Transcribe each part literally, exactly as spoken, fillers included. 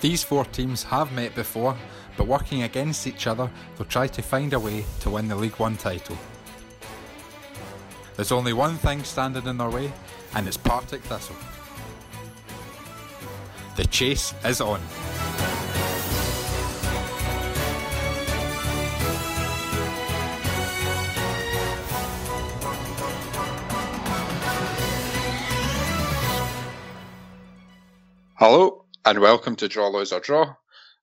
These four teams have met before, but working against each other, they'll try to find a way to win the League One title. There's only one thing standing in their way, and it's Partick Thistle. The chase is on. Hello, and welcome to Draw, Lose or Draw,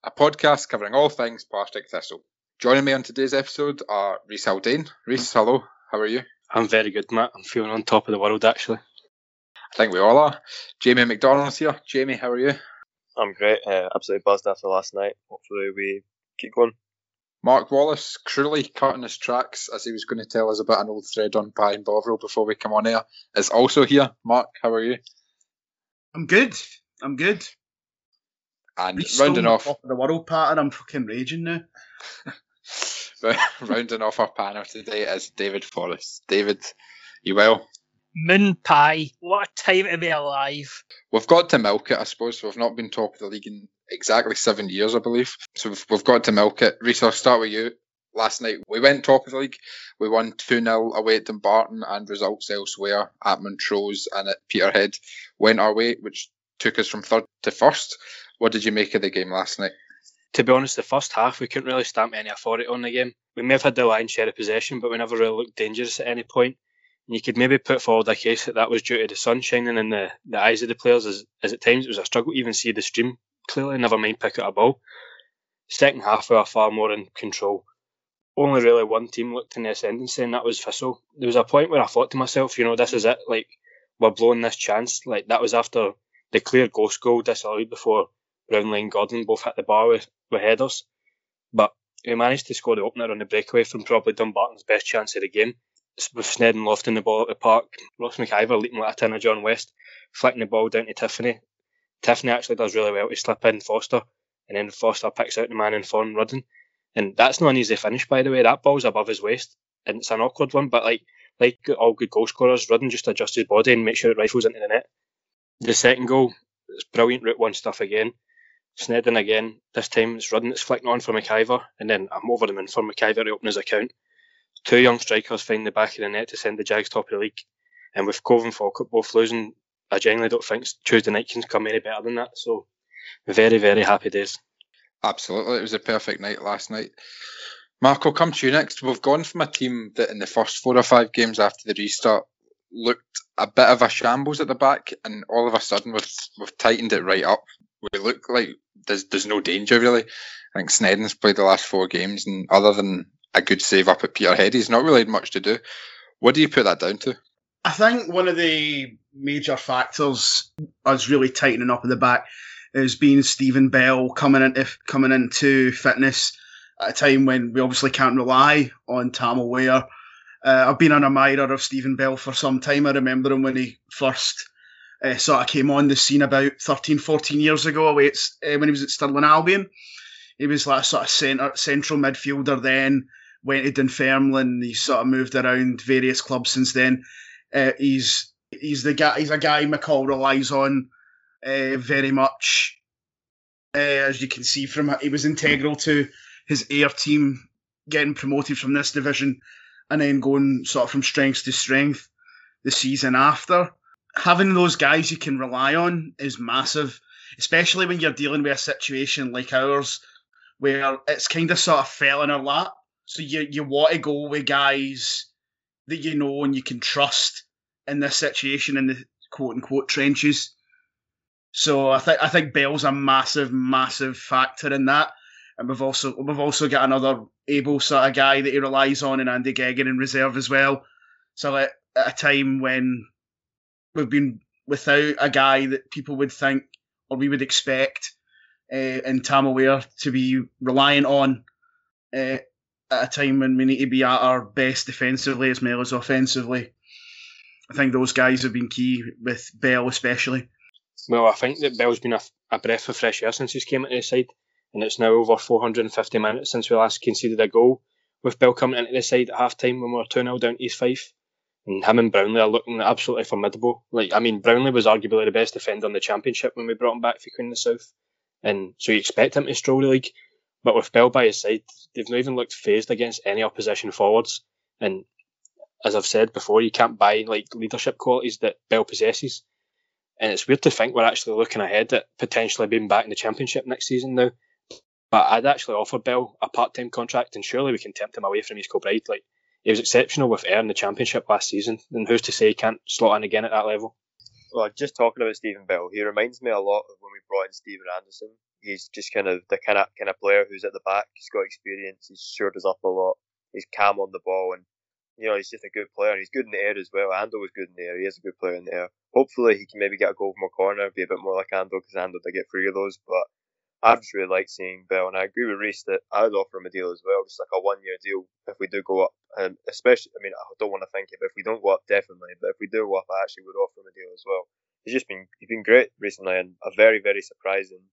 a podcast covering all things Partick Thistle. Joining me on today's episode are Rhys Haldane. Rhys, hello, how are you? I'm very good, Matt. I'm feeling on top of the world, actually. I think we all are. Jamie McDonald's here. Jamie, how are you? I'm great. Uh, absolutely buzzed after last night. Hopefully we keep going. Mark Wallace, cruelly cutting his tracks as he was going to tell us about an old thread on Pie and Bovril before we come on air, is also here. Mark, how are you? I'm good. I'm good. And rounding off... off the world pattern, I'm fucking raging now. Rounding off our panel today is David Forrest. David, you well? Moon pie. What a time to be alive. We've got to milk it, I suppose. We've not been top of the league in exactly seven years, I believe. So we've, we've got to milk it. Rhys, I'll start with you. Last night, we went top of the league. We won two nil away at Dumbarton, and results elsewhere at Montrose and at Peterhead went our way, which took us from third to first. What did you make of the game last night? To be honest, the first half, we couldn't really stamp any authority on the game. We may have had the lion's share of possession, but we never really looked dangerous at any point. And you could maybe put forward a case that that was due to the sun shining in the, the eyes of the players, as, as at times it was a struggle to even see the stream clearly, never mind pick out a ball. Second half, we were far more in control. Only really one team looked in the ascendancy, and that was Thistle. There was a point where I thought to myself, you know, this is it. Like, we're blowing this chance. Like, that was after the clear ghost goal disallowed before Brownlee and Gordon both hit the bar with, with headers, but we managed to score the opener on the breakaway from probably Dumbarton's best chance of the game, with Sneddon lofting the ball at the park, Ross McIver leaping like a tin of John West, flicking the ball down to Tiffany. Tiffany actually does really well to slip in Foster, and then Foster picks out the man in form, Rudden, and that's not an easy finish, by the way. That ball's above his waist, and it's an awkward one, but like like all good goal scorers, Rudden just adjusts his body and makes sure it rifles into the net. The second goal, it's brilliant route one stuff again. Sneddon again, this time it's Rudden that's flicking on for McIver, and then I'm over him in for McIver to open his account. Two young strikers find the back of the net to send the Jags top of the league, and with Cove and Falkirk both losing, I genuinely don't think Tuesday night can come any better than that, so very, very happy days. Absolutely, it was a perfect night last night. Mark, I'll come to you next. We've gone from a team that in the first four or five games after the restart looked a bit of a shambles at the back, and all of a sudden we've, we've tightened it right up. We look like there's there's no danger, really. I think Sneddon's played the last four games, and other than a good save up at Peterhead, he's not really had much to do. What do you put that down to? I think one of the major factors us really tightening up at the back is being Steven Bell coming into, coming into fitness at a time when we obviously can't rely on Tam-A-Wear. Uh, I've been an admirer of Steven Bell for some time. I remember him when he first uh, sort of came on the scene about thirteen, fourteen years ago away at, uh, when he was at Stirling Albion. He was like a sort of centre, central midfielder then, went to Dunfermline, he sort of moved around various clubs since then. Uh, he's he's the guy. He's a guy McCall relies on uh, very much. Uh, as you can see from he was integral to his Ayr team getting promoted from this division and then going sort of from strength to strength the season after. Having those guys you can rely on is massive, especially when you're dealing with a situation like ours where it's kind of sort of fell in our lap. So you, you want to go with guys that you know and you can trust in this situation in the quote-unquote trenches. So I think I think Bell's a massive, massive factor in that. And we've also we've also got another able sort of guy that he relies on in Andy Geggan in reserve as well. So at, at a time when we've been without a guy that people would think or we would expect uh, in Tam-A-Wear to be reliant on uh, at a time when we need to be at our best defensively as well as offensively. I think those guys have been key with Bell especially. Well, I think that Bell's been a, a breath of fresh air since he's came into the side. And it's now over four hundred fifty minutes since we last conceded a goal, with Bell coming into the side at half-time when we were two nil down to East Fife. And him and Brownlee are looking absolutely formidable. Like, I mean, Brownlee was arguably the best defender in the championship when we brought him back for Queen of the South. and so you expect him to stroll the league. But with Bell by his side, they've not even looked phased against any opposition forwards. And as I've said before, you can't buy like leadership qualities that Bell possesses. And it's weird to think we're actually looking ahead at potentially being back in the Championship next season now. But I'd actually offer Bell a part-time contract, and surely we can tempt him away from East Kilbride. Like, he was exceptional with Ayr in the Championship last season, and who's to say he can't slot in again at that level? Well, just talking about Steven Bell, he reminds me a lot of when we brought in Steven Anderson. He's just kind of the kind of kind of player who's at the back. He's got experience. He shoulders up a lot. He's calm on the ball, and you know he's just a good player. And he's good in the air as well. Ando was good in the air. He is a good player in the air. Hopefully, he can maybe get a goal from a corner, be a bit more like Ando, because Ando did get three of those. But I just really like seeing Bell, and I agree with Rhys that I would offer him a deal as well, just like a one-year deal if we do go up. And especially, I mean, I don't want to think it, but if we don't go up, definitely. But if we do go up, I actually would offer him a deal as well. He's just been he's been great recently, and a very, very surprising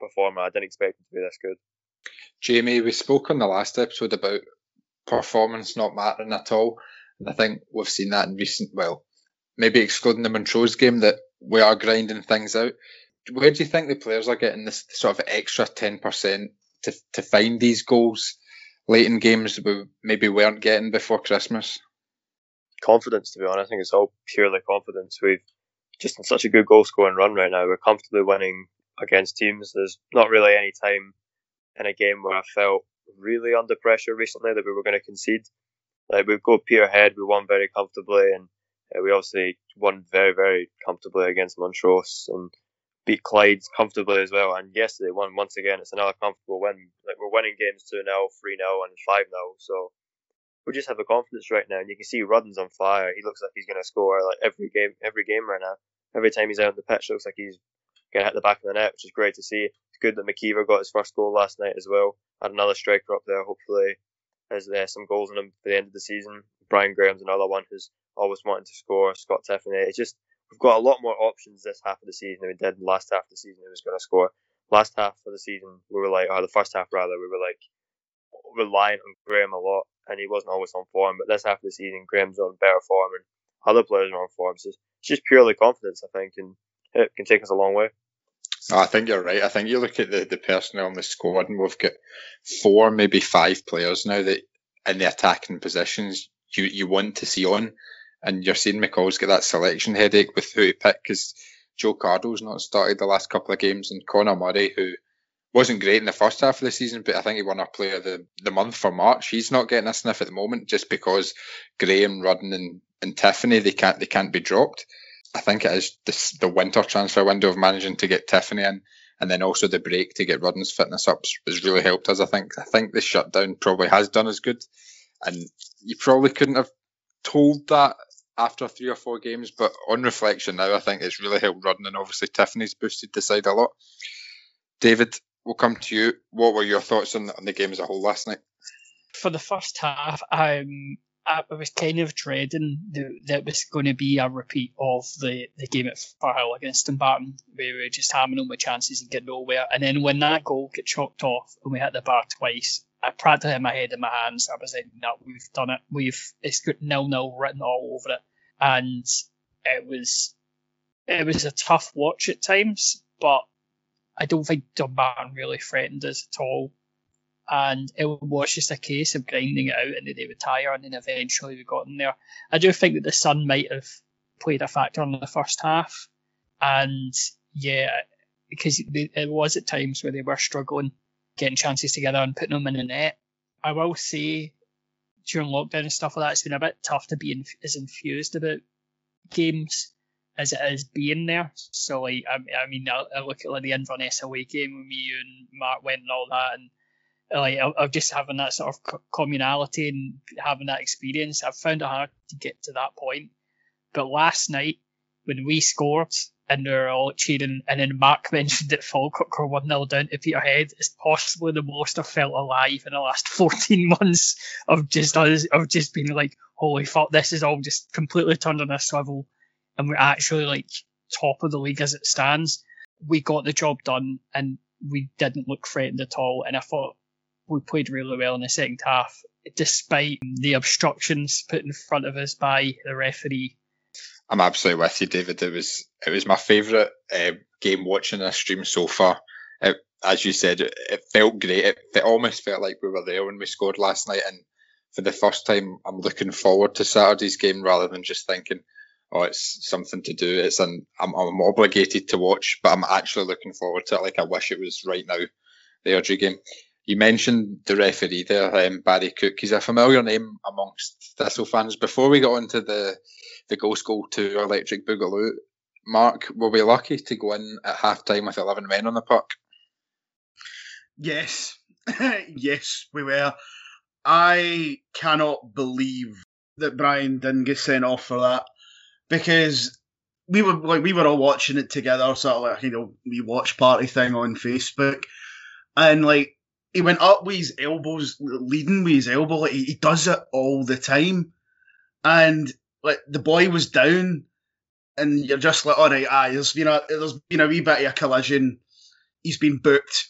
performer. I didn't expect him to be this good. Jamie, we spoke on the last episode about performance not mattering at all, and I think we've seen that in recent, well, maybe excluding the Montrose game, that we are grinding things out. Where do you think the players are getting this sort of extra ten percent to to find these goals late in games that we maybe weren't getting before Christmas? Confidence, to be honest. I think it's all purely confidence. We've just in such a good goal-scoring run right now. We're comfortably winning against teams. There's not really any time in a game where I felt really under pressure recently that we were going to concede. Like, we've got Peterhead, we won very comfortably, and uh, we obviously won very, very comfortably against Montrose, and beat Clyde comfortably as well, and yesterday won once again. It's another comfortable win. Like, we're winning games two nil, three nil and five nil, so we just have the confidence right now, and you can see Rudden's on fire. He looks like he's going to score like every game every game right now. Every time he's out on the pitch, looks like he's going to hit the back of the net, which is great to see. It's good that McIver got his first goal last night as well. Had another striker up there, hopefully has uh, some goals in him for the end of the season. Brian Graham's another one who's always wanting to score. Scott Tiffany, it's just we've got a lot more options this half of the season than we did last half of the season. Who was going to score? Last half of the season, we were like, or the first half rather, we were like reliant on Graham a lot, and he wasn't always on form. But this half of the season, Graham's on better form, and other players are on form. So it's just purely confidence, I think, and it can take us a long way. No, I think you're right. I think you look at the, the personnel on the squad, and we've got four, maybe five players now that in the attacking positions you, you want to see on. And you're seeing McCall's got that selection headache with who he picked, because Joe Cardo's not started the last couple of games, and Connor Murray, who wasn't great in the first half of the season, but I think he won our player of the, the month for March. He's not getting a sniff at the moment just because Graham, Rudden and, and Tiffany, they can't they can't be dropped. I think it is this, the winter transfer window of managing to get Tiffany in, and then also the break to get Rudden's fitness up has really helped us, I think. I think the shutdown probably has done us good, and you probably couldn't have told that after three or four games, but on reflection now, I think it's really helped Rudden, and obviously Tiffany's boosted the side a lot. David, we'll come to you. What were your thoughts on the, on the game as a whole last night? For the first half, um, I was kind of dreading the, that it was going to be a repeat of the, the game at Firhill against Dumbarton, where we were just hammering on with chances and get nowhere. And then when that goal got chalked off and we hit the bar twice, I practically had my head in my hands. I was like, no, we've done it. We've It's got nil nil written all over it. And it was it was a tough watch at times, but I don't think Dumbarton really threatened us at all. And it was just a case of grinding it out, and then they would tire, and then eventually we got in there. I do think that the sun might have played a factor in the first half. And yeah, because it was at times where they were struggling getting chances together and putting them in the net. I will say, during lockdown and stuff like that, it's been a bit tough to be in, as infused about games as it is being there. So, like, I, I mean, I, I look at like the Inverness away game when me and Mark went and all that, and like I'm just having that sort of communality and having that experience. I've found it hard to get to that point. But last night, when we scored, and they're all cheering, and then Mark mentioned that Falkirk were one nil down to Peterhead, is possibly the most I've felt alive in the last fourteen months of just us, of just being like, holy fuck, this is all just completely turned on this level, and we're actually like top of the league as it stands. We got the job done, and we didn't look threatened at all, and I thought we played really well in the second half, despite the obstructions put in front of us by the referee. I'm absolutely with you, David. It was it was my favourite uh, game watching this stream so far. it, as you said, it, it felt great. It, it almost felt like we were there when we scored last night. And for the first time, I'm looking forward to Saturday's game rather than just thinking, oh, it's something to do. It's an I'm, I'm obligated to watch, but I'm actually looking forward to it. Like, I wish it was right now, the Airdrie game. You mentioned the referee there, um, Barry Cook. He's a familiar name amongst Thistle fans. Before we got on to the, the goal score to Electric Boogaloo, Mark, were we lucky to go in at half-time with eleven men on the puck? Yes. Yes, we were. I cannot believe that Brian didn't get sent off for that, because we were like we were all watching it together, sort of like, you know, we watch party thing on Facebook, and like, he went up with his elbows, leading with his elbow. Like, he, he does it all the time. And like, the boy was down, and you're just like, all right, aye, there's, you know, there's been a wee bit of a collision. He's been booked.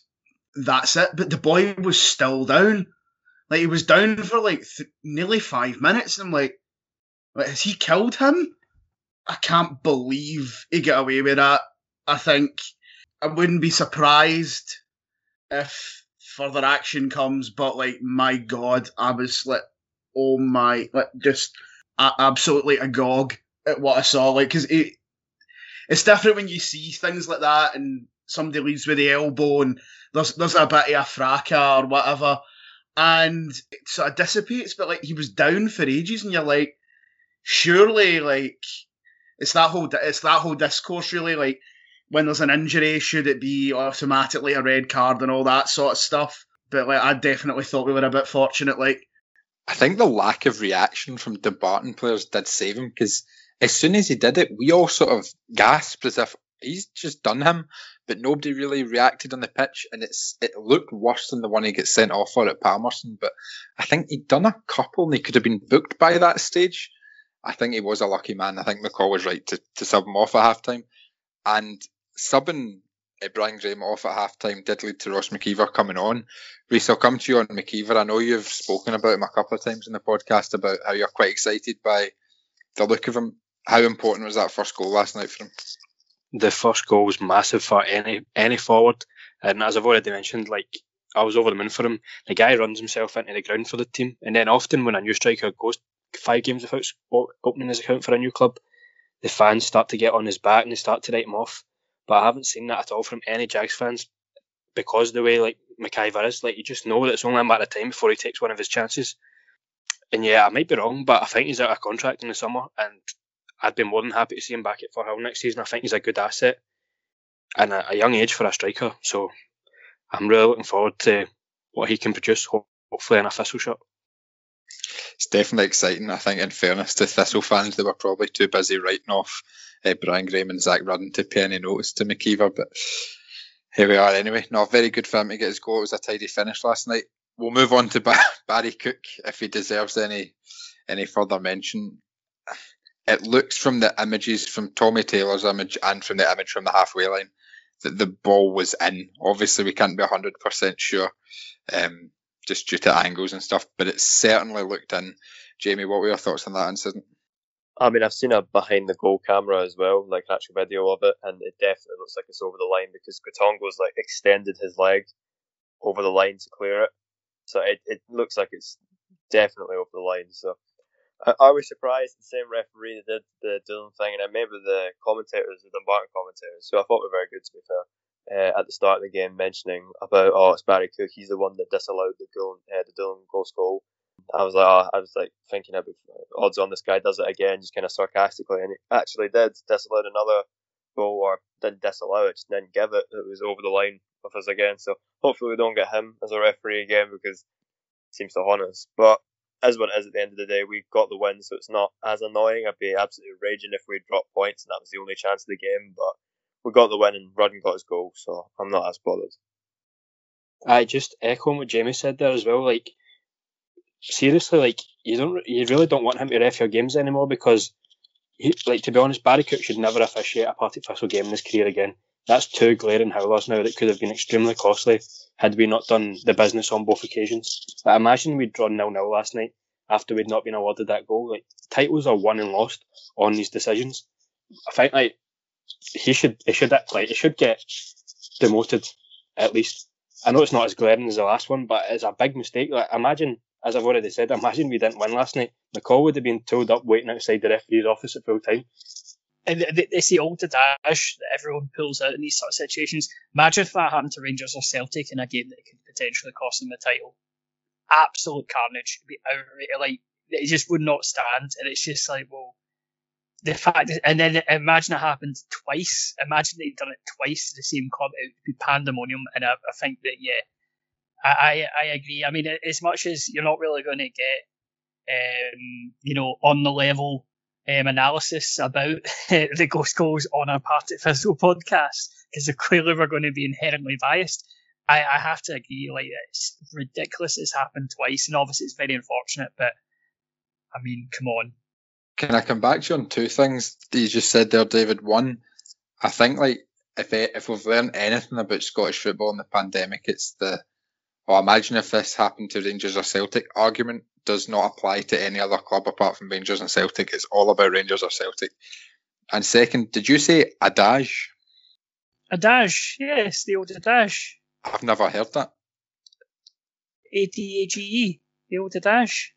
That's it. But the boy was still down. Like, he was down for like th- nearly five minutes. And I'm like, like, has he killed him? I can't believe he got away with that. I think I wouldn't be surprised if further action comes, but like, my God, I was like, oh my, like, just uh, absolutely agog at what I saw. Like, because it, it's different when you see things like that, and somebody leaves with the elbow, and there's there's a bit of a fracas or whatever, and it sort of dissipates. But like, he was down for ages, and you're like, surely, like, it's that whole it's that whole discourse, really, like, when there's an injury, should it be automatically a red card and all that sort of stuff? But like, I definitely thought we were a bit fortunate. Like, I think the lack of reaction from Dumbarton players did save him, because as soon as he did it, we all sort of gasped as if he's just done him, but nobody really reacted on the pitch, and it's it looked worse than the one he gets sent off for at Palmerston. But I think he'd done a couple, and he could have been booked by that stage. I think he was a lucky man. I think McCall was right to, to sub him off at halftime, and subbing uh, Brian Graham off at half-time did lead to Ross McIver coming on. Rhys, I'll come to you on McIver. I know you've spoken about him a couple of times in the podcast about how you're quite excited by the look of him. How important was that first goal last night for him? The first goal was massive for any any forward, and as I've already mentioned, like, I was over the moon for him. The guy runs himself into the ground for the team, and then often when a new striker goes five games without opening his account for a new club, the fans start to get on his back and they start to write him off. But I haven't seen that at all from any Jags fans, because the way, like, McIver is, like, you just know that it's only a matter of time before he takes one of his chances. And yeah, I might be wrong, but I think he's out of contract in the summer, and I'd be more than happy to see him back at Firhill next season. I think he's a good asset, and a, a young age for a striker. So I'm really looking forward to what he can produce, hopefully in a Thistle shirt. It's definitely exciting. I think, in fairness to Thistle fans, they were probably too busy writing off uh, Brian Graham and Zach Rudden to pay any notice to McIver, but here we are anyway. No, very good for him to get his goal. It was a tidy finish last night. We'll move on to ba- Barry Cook, if he deserves any any further mention. It looks from the images, from Tommy Taylor's image and from the image from the halfway line, that the ball was in. Obviously, we can't be one hundred percent sure, um, just due to angles and stuff, but it certainly looked in. Jamie, what were your thoughts on that incident? I mean, I've seen a behind-the-goal camera as well, like an actual video of it, and it definitely looks like it's over the line, because Gutongo's, like, extended his leg over the line to clear it. So it, it looks like it's definitely over the line. So I, I was surprised the same referee that did the Dylan thing, and I remember the commentators, the Dumbarton commentators, who I thought were very good, to be fair, Uh, at the start of the game, mentioning about, oh, it's Barry Cook, he's the one that disallowed the goal, uh, the Dylan goal score. I was like, oh, I was like thinking, odds on this guy does it again, just kind of sarcastically, and he actually did disallow another goal, or didn't disallow it, just didn't give it. It was over the line with us again. So hopefully we don't get him as a referee again, because he seems to haunt us. But as what it is, at the end of the day, we got the win, so it's not as annoying. I'd be absolutely raging if we dropped points and that was the only chance of the game, but we got the win and Rudden got his goal, so I'm not as bothered. I just echo what Jamie said there as well. Like, seriously, like, you don't, you really don't want him to ref your games anymore, because, he, like, to be honest, Barry Cook should never officiate a Partick Thistle game in his career again. That's two glaring howlers now that could have been extremely costly had we not done the business on both occasions. Like, imagine we'd drawn nil nil last night after we'd not been awarded that goal. Like, titles are won and lost on these decisions. I think, like, He should, he should, like, he should get demoted at least. I know it's not as glaring as the last one, but it's a big mistake. Like, imagine, as I've already said, imagine we didn't win last night. McCall would have been told up waiting outside the referee's office at full time. And it's the old adage that everyone pulls out in these sort of situations. Imagine if that happened to Rangers or Celtic in a game that could potentially cost them the title. Absolute carnage. It'd be outright, like, it just would not stand. And it's just like, well, the fact is, and then imagine it happened twice. Imagine they'd done it twice to the same club. It would be pandemonium. And I, I think that, yeah, I, I, I agree. I mean, as much as you're not really going to get, um, you know, on the level Um, analysis about the ghost goals on our Partick Thistle podcast, because clearly we're going to be inherently biased. I, I have to agree, like, it's ridiculous it's happened twice, and obviously it's very unfortunate, but I mean, come on. Can I come back to you on two things you just said there, David? One, I think, like, if it, if we've learned anything about Scottish football in the pandemic, it's the, well, imagine if this happened to Rangers or Celtic argument does not apply to any other club apart from Rangers and Celtic. It's all about Rangers or Celtic. And second, did you say adage? Adage, yes, the old adage. I've never heard that. A D A G E, the old adage.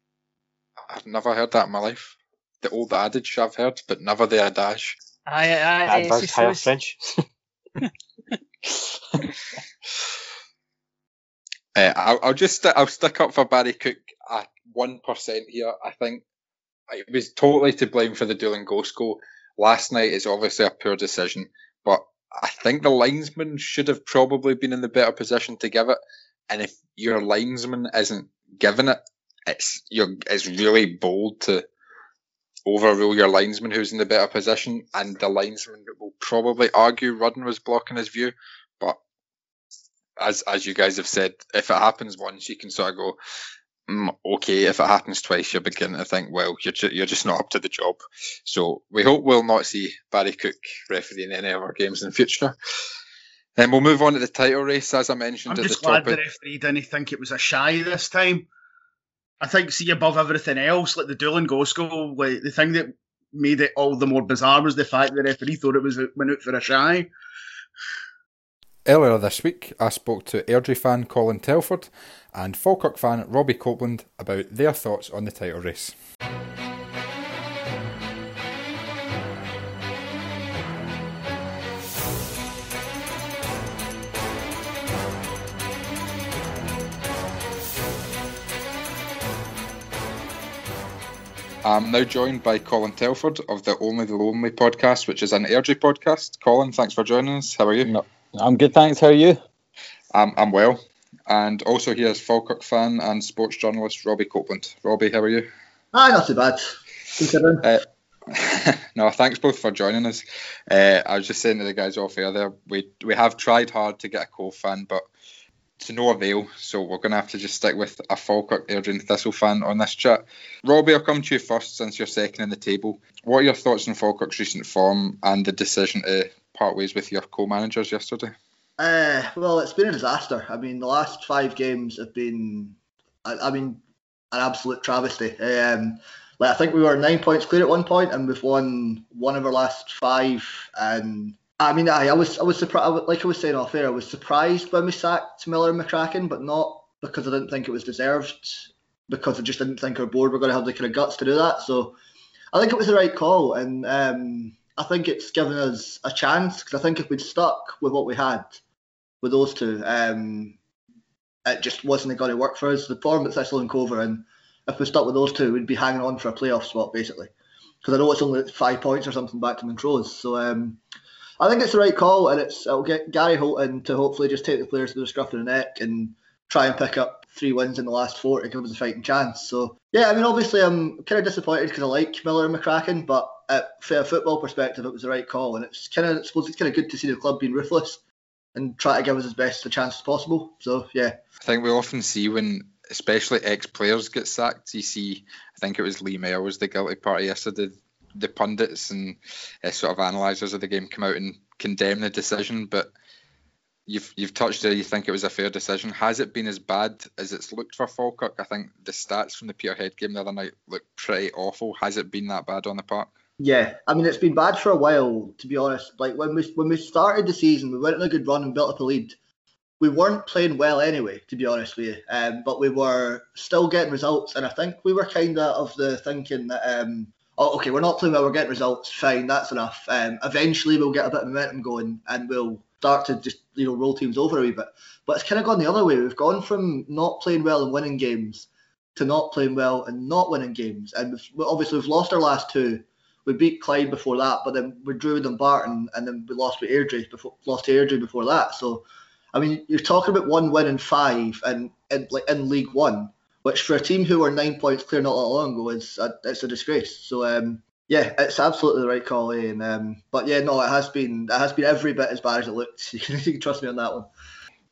I've never heard that in my life. The old adage I've heard, but never the adage. I, I, I adverse higher French. Uh, I'll, I'll just I'll stick up for Barry Cook at one percent here. I think it was totally to blame for the dueling ghost goal last night. It's obviously a poor decision, but I think the linesman should have probably been in the better position to give it. And if your linesman isn't giving it, it's you're it's really bold to overrule your linesman who's in the better position. And the linesman will probably argue Rudden was blocking his view, but. As as you guys have said, if it happens once, you can sort of go, mm, okay. If it happens twice, you're beginning to think, well, you're ju- you're just not up to the job. So we hope we'll not see Barry Cook refereeing any of our games in the future. Then we'll move on to the title race, as I mentioned. I'm at just the glad the referee didn't think it was a shy this time. I think, see, above everything else, like the dueling ghost goal, like the thing that made it all the more bizarre was the fact the referee thought it was a minute for a shy. Earlier this week, I spoke to Airdrie fan Colin Telford and Falkirk fan Robbie Copeland about their thoughts on the title race. I'm now joined by Colin Telford of the Only the Lonely podcast, which is an Airdrie podcast. Colin, thanks for joining us. How are you? No. I'm good, thanks. How are you? Um, I'm well. And also here is Falkirk fan and sports journalist Robbie Copeland. Robbie, how are you? Ah, not too bad. Uh, no, thanks both for joining us. Uh, I was just saying to the guys off air there, we we have tried hard to get a Cove fan, but to no avail. So we're going to have to just stick with a Falkirk, Airdrie and Thistle fan on this chat. Robbie, I'll come to you first since you're second in the table. What are your thoughts on Falkirk's recent form and the decision to part ways with your co-managers yesterday? Uh, well, it's been a disaster. I mean, the last five games have been, I, I mean, an absolute travesty. Um, like I think we were nine points clear at one point, and we've won one of our last five. And I mean, I, I was, I was surprised. Like I was saying off air, I was surprised when we sacked Miller and McCracken, but not because I didn't think it was deserved. Because I just didn't think our board were going to have the kind of guts to do that. So, I think it was the right call, and. Um, I think it's given us a chance, because I think if we'd stuck with what we had with those two, um, it just wasn't going to work for us. The problem at Thistle and Cove, and if we stuck with those two, we'd be hanging on for a playoff spot, basically. Because I know it's only five points or something back to Montrose. So um, I think it's the right call, and it's, it'll get Gary Holton to hopefully just take the players to the scruff of the neck and try and pick up three wins in the last four to give us a fighting chance. So, yeah, I mean, obviously I'm kind of disappointed because I like Miller and McCracken, but uh, from a football perspective, it was the right call. And it's kind of, I suppose it's kind of good to see the club being ruthless and try to give us as best a chance as possible. So, yeah. I think we often see when, especially ex-players get sacked, you see, I think it was Lee Miller was the guilty party yesterday, the pundits and uh, sort of analysers of the game come out and condemn the decision, but You've you've touched there, you think it was a fair decision. Has it been as bad as it's looked for Falkirk? I think the stats from the Peterhead game the other night looked pretty awful. Has it been that bad on the park? Yeah, I mean, it's been bad for a while, to be honest. Like when we when we started the season, we went on a good run and built up a lead. we weren't playing well anyway, to be honest with you, um, but we were still getting results, and I think we were kind of of the thinking that, um, oh, okay, we're not playing well, we're getting results, fine, that's enough. Um, eventually we'll get a bit of momentum going and we'll start to just, you know, roll teams over a wee bit. But it's kind of gone the other way. We've gone from not playing well and winning games to not playing well and not winning games. And we've, obviously we've lost our last two. We beat Clyde before that, but then we drew with Dumbarton, and then we lost with Airdrie before, lost to Airdrie before that. So, I mean, you're talking about one win in five and, and like in League One, which for a team who were nine points clear not that long ago, is a, it's a disgrace. So, um, yeah, it's absolutely the right call, eh? And, um, but yeah, no, it has been it has been every bit as bad as it looked. You can, you can trust me on that one.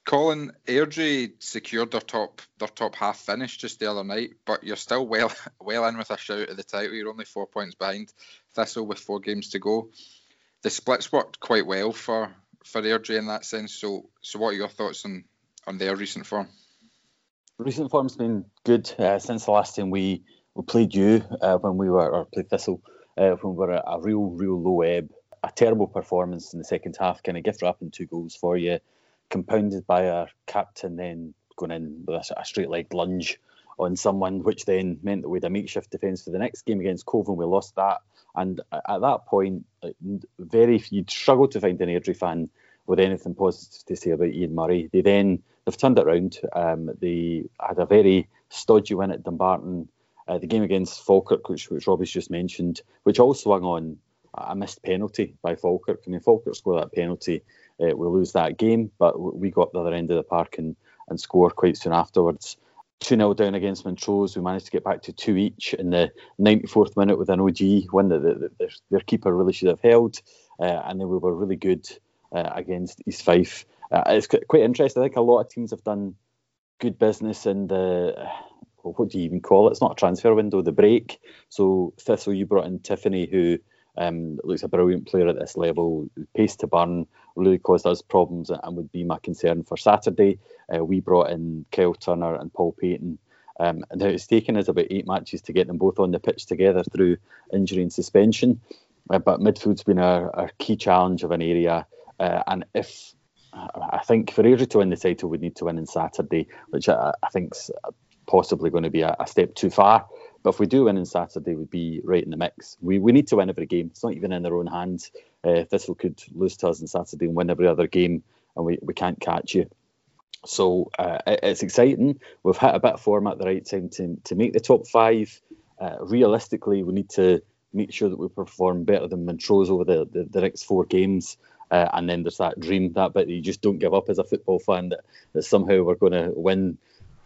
Colin, Airdrie secured their top their top half finish just the other night, but you're still well well in with a shout at the title. You're only four points behind Thistle with four games to go. The splits worked quite well for, for Airdrie in that sense. So, so what are your thoughts on, on their recent form? Recent form's been good uh, since the last time we, we played you uh, when we were or played Thistle uh, when we were at a real real low ebb. A terrible performance in the second half, kind of gift wrapping two goals for you, compounded by our captain then going in with a straight leg lunge on someone, which then meant that we had a makeshift defence for the next game against Cove, and we lost that. And at that point, very you'd struggle to find an Airdrie fan with anything positive to say about Ian Murray. They then, they've turned it around. Um, they had a very stodgy win at Dumbarton, uh, the game against Falkirk, which, which Robbie's just mentioned, which all swung on a missed penalty by Falkirk. I mean, Falkirk scored that penalty, uh, we lose that game, but we go up the other end of the park and, and score quite soon afterwards. two nil down against Montrose, we managed to get back to two each in the ninety-fourth minute with an O G, one that the, the, their keeper really should have held, uh, and then we were really good uh, against East Fife. Uh, it's quite interesting, I think a lot of teams have done good business in the... Well, what do you even call it? It's not a transfer window, the break. So Thistle, you brought in Tiffany, who... Um, looks a brilliant player at this level. Pace to burn, really caused us problems and would be my concern for Saturday. Uh, we brought in Kyle Turner and Paul Payton, um, and it's taken us about eight matches to get them both on the pitch together through injury and suspension, uh, but midfield's been our, our key challenge of an area, uh, and if I think for Airdrie to win the title we need to win on Saturday, which I, I think's possibly going to be a, a step too far. But if we do win on Saturday, we'd be right in the mix. We we need to win every game. It's not even in their own hands. Uh, Thistle could lose to us on Saturday and win every other game, and we, we can't catch you. So uh, it, it's exciting. We've hit a bit of form at the right time to, to make the top five. Uh, realistically, we need to make sure that we perform better than Montrose over the, the, the next four games. Uh, and then there's that dream, that bit that you just don't give up as a football fan, that, that somehow we're going to win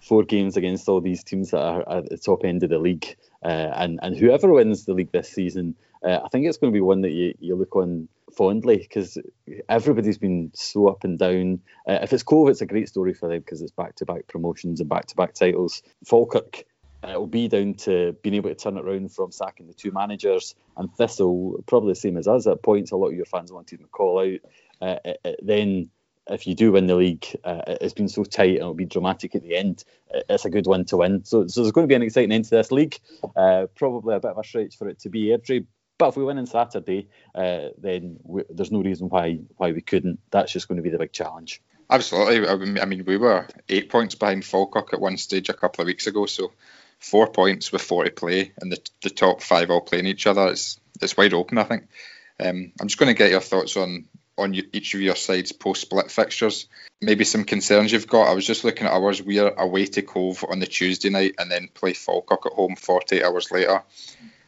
four games against all these teams that are at the top end of the league, uh, and, and whoever wins the league this season, uh, I think it's going to be one that you, you look on fondly, because everybody's been so up and down. Uh, if it's Cove, it's a great story for them because it's back-to-back promotions and back-to-back titles. Falkirk, uh, it'll be down to being able to turn it around from sacking the two managers, and Thistle, probably the same as us at points. A lot of your fans wanted McCall out. Uh, it, it then... If you do win the league, uh, it's been so tight and it'll be dramatic at the end. It's a good one to win. So, so there's going to be an exciting end to this league. Uh, probably a bit of a stretch for it to be Airdrie. But if we win on Saturday, uh, then we, there's no reason why why we couldn't. That's just going to be the big challenge. Absolutely. I mean, we were eight points behind Falkirk at one stage a couple of weeks ago. So four points with four to play, and the, the top five all playing each other. It's, it's wide open, I think. Um, I'm just going to get your thoughts on... on each of your sides post-split fixtures. Maybe some concerns you've got. I was just looking at ours. We're away to Cove on the Tuesday night and then play Falkirk at home forty-eight hours later.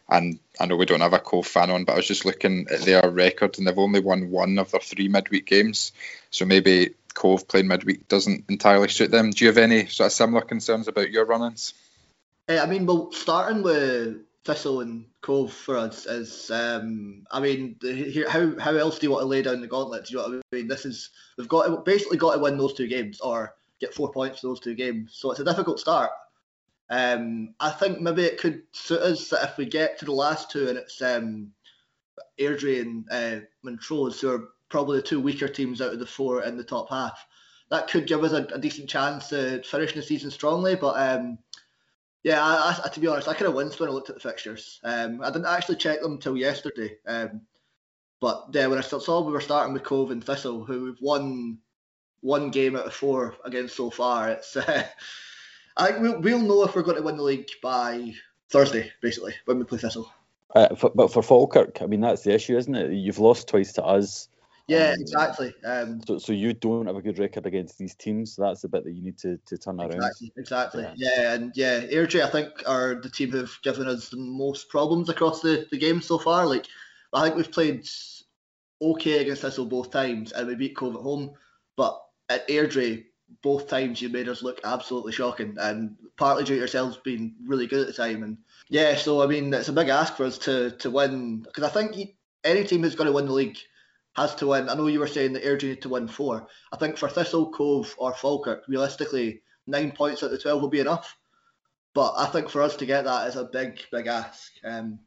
And I know we don't have a Cove fan on, but I was just looking at their record and they've only won one of their three midweek games. So maybe Cove playing midweek doesn't entirely suit them. Do you have any sort of similar concerns about your run-ins? I mean, well, starting with Thistle and Cove for us is, um, I mean, the, how how else do you want to lay down the gauntlet? Do you know what I mean? This is, we've got to, basically got to win those two games or get four points for those two games. So it's a difficult start. Um, I think maybe it could suit us that if we get to the last two and it's um, Airdrie and uh, Montrose, who are probably the two weaker teams out of the four in the top half, that could give us a, a decent chance to finish the season strongly. But um, yeah, I, I, to be honest, I kind of winced when I looked at the fixtures. Um, I didn't actually check them until yesterday. Um, but yeah, when I saw we were starting with Cove and Thistle, who we've won one game out of four against so far. It's uh, I think we'll, we'll know if we're going to win the league by Thursday, basically, when we play Thistle. Uh, for, but for Falkirk, I mean, that's the issue, isn't it? You've lost twice to us. Yeah, um, exactly. Um, so, so you don't have a good record against these teams. So that's the bit that you need to, to turn around. Exactly. exactly. Yeah. yeah, and yeah, Airdrie, I think, are the team who've given us the most problems across the, the game so far. Like, I think we've played okay against Thistle both times, and we beat Cove at home. But at Airdrie, both times you made us look absolutely shocking, and partly due to yourselves being really good at the time. And yeah, so I mean, it's a big ask for us to to win, because I think he, any team who's going to win the league has to win. I know you were saying that Airdrie need to win four. I think for Thistle, Cove or Falkirk, realistically, nine points out of the twelve will be enough. But I think for us to get that is a big, big ask. Um,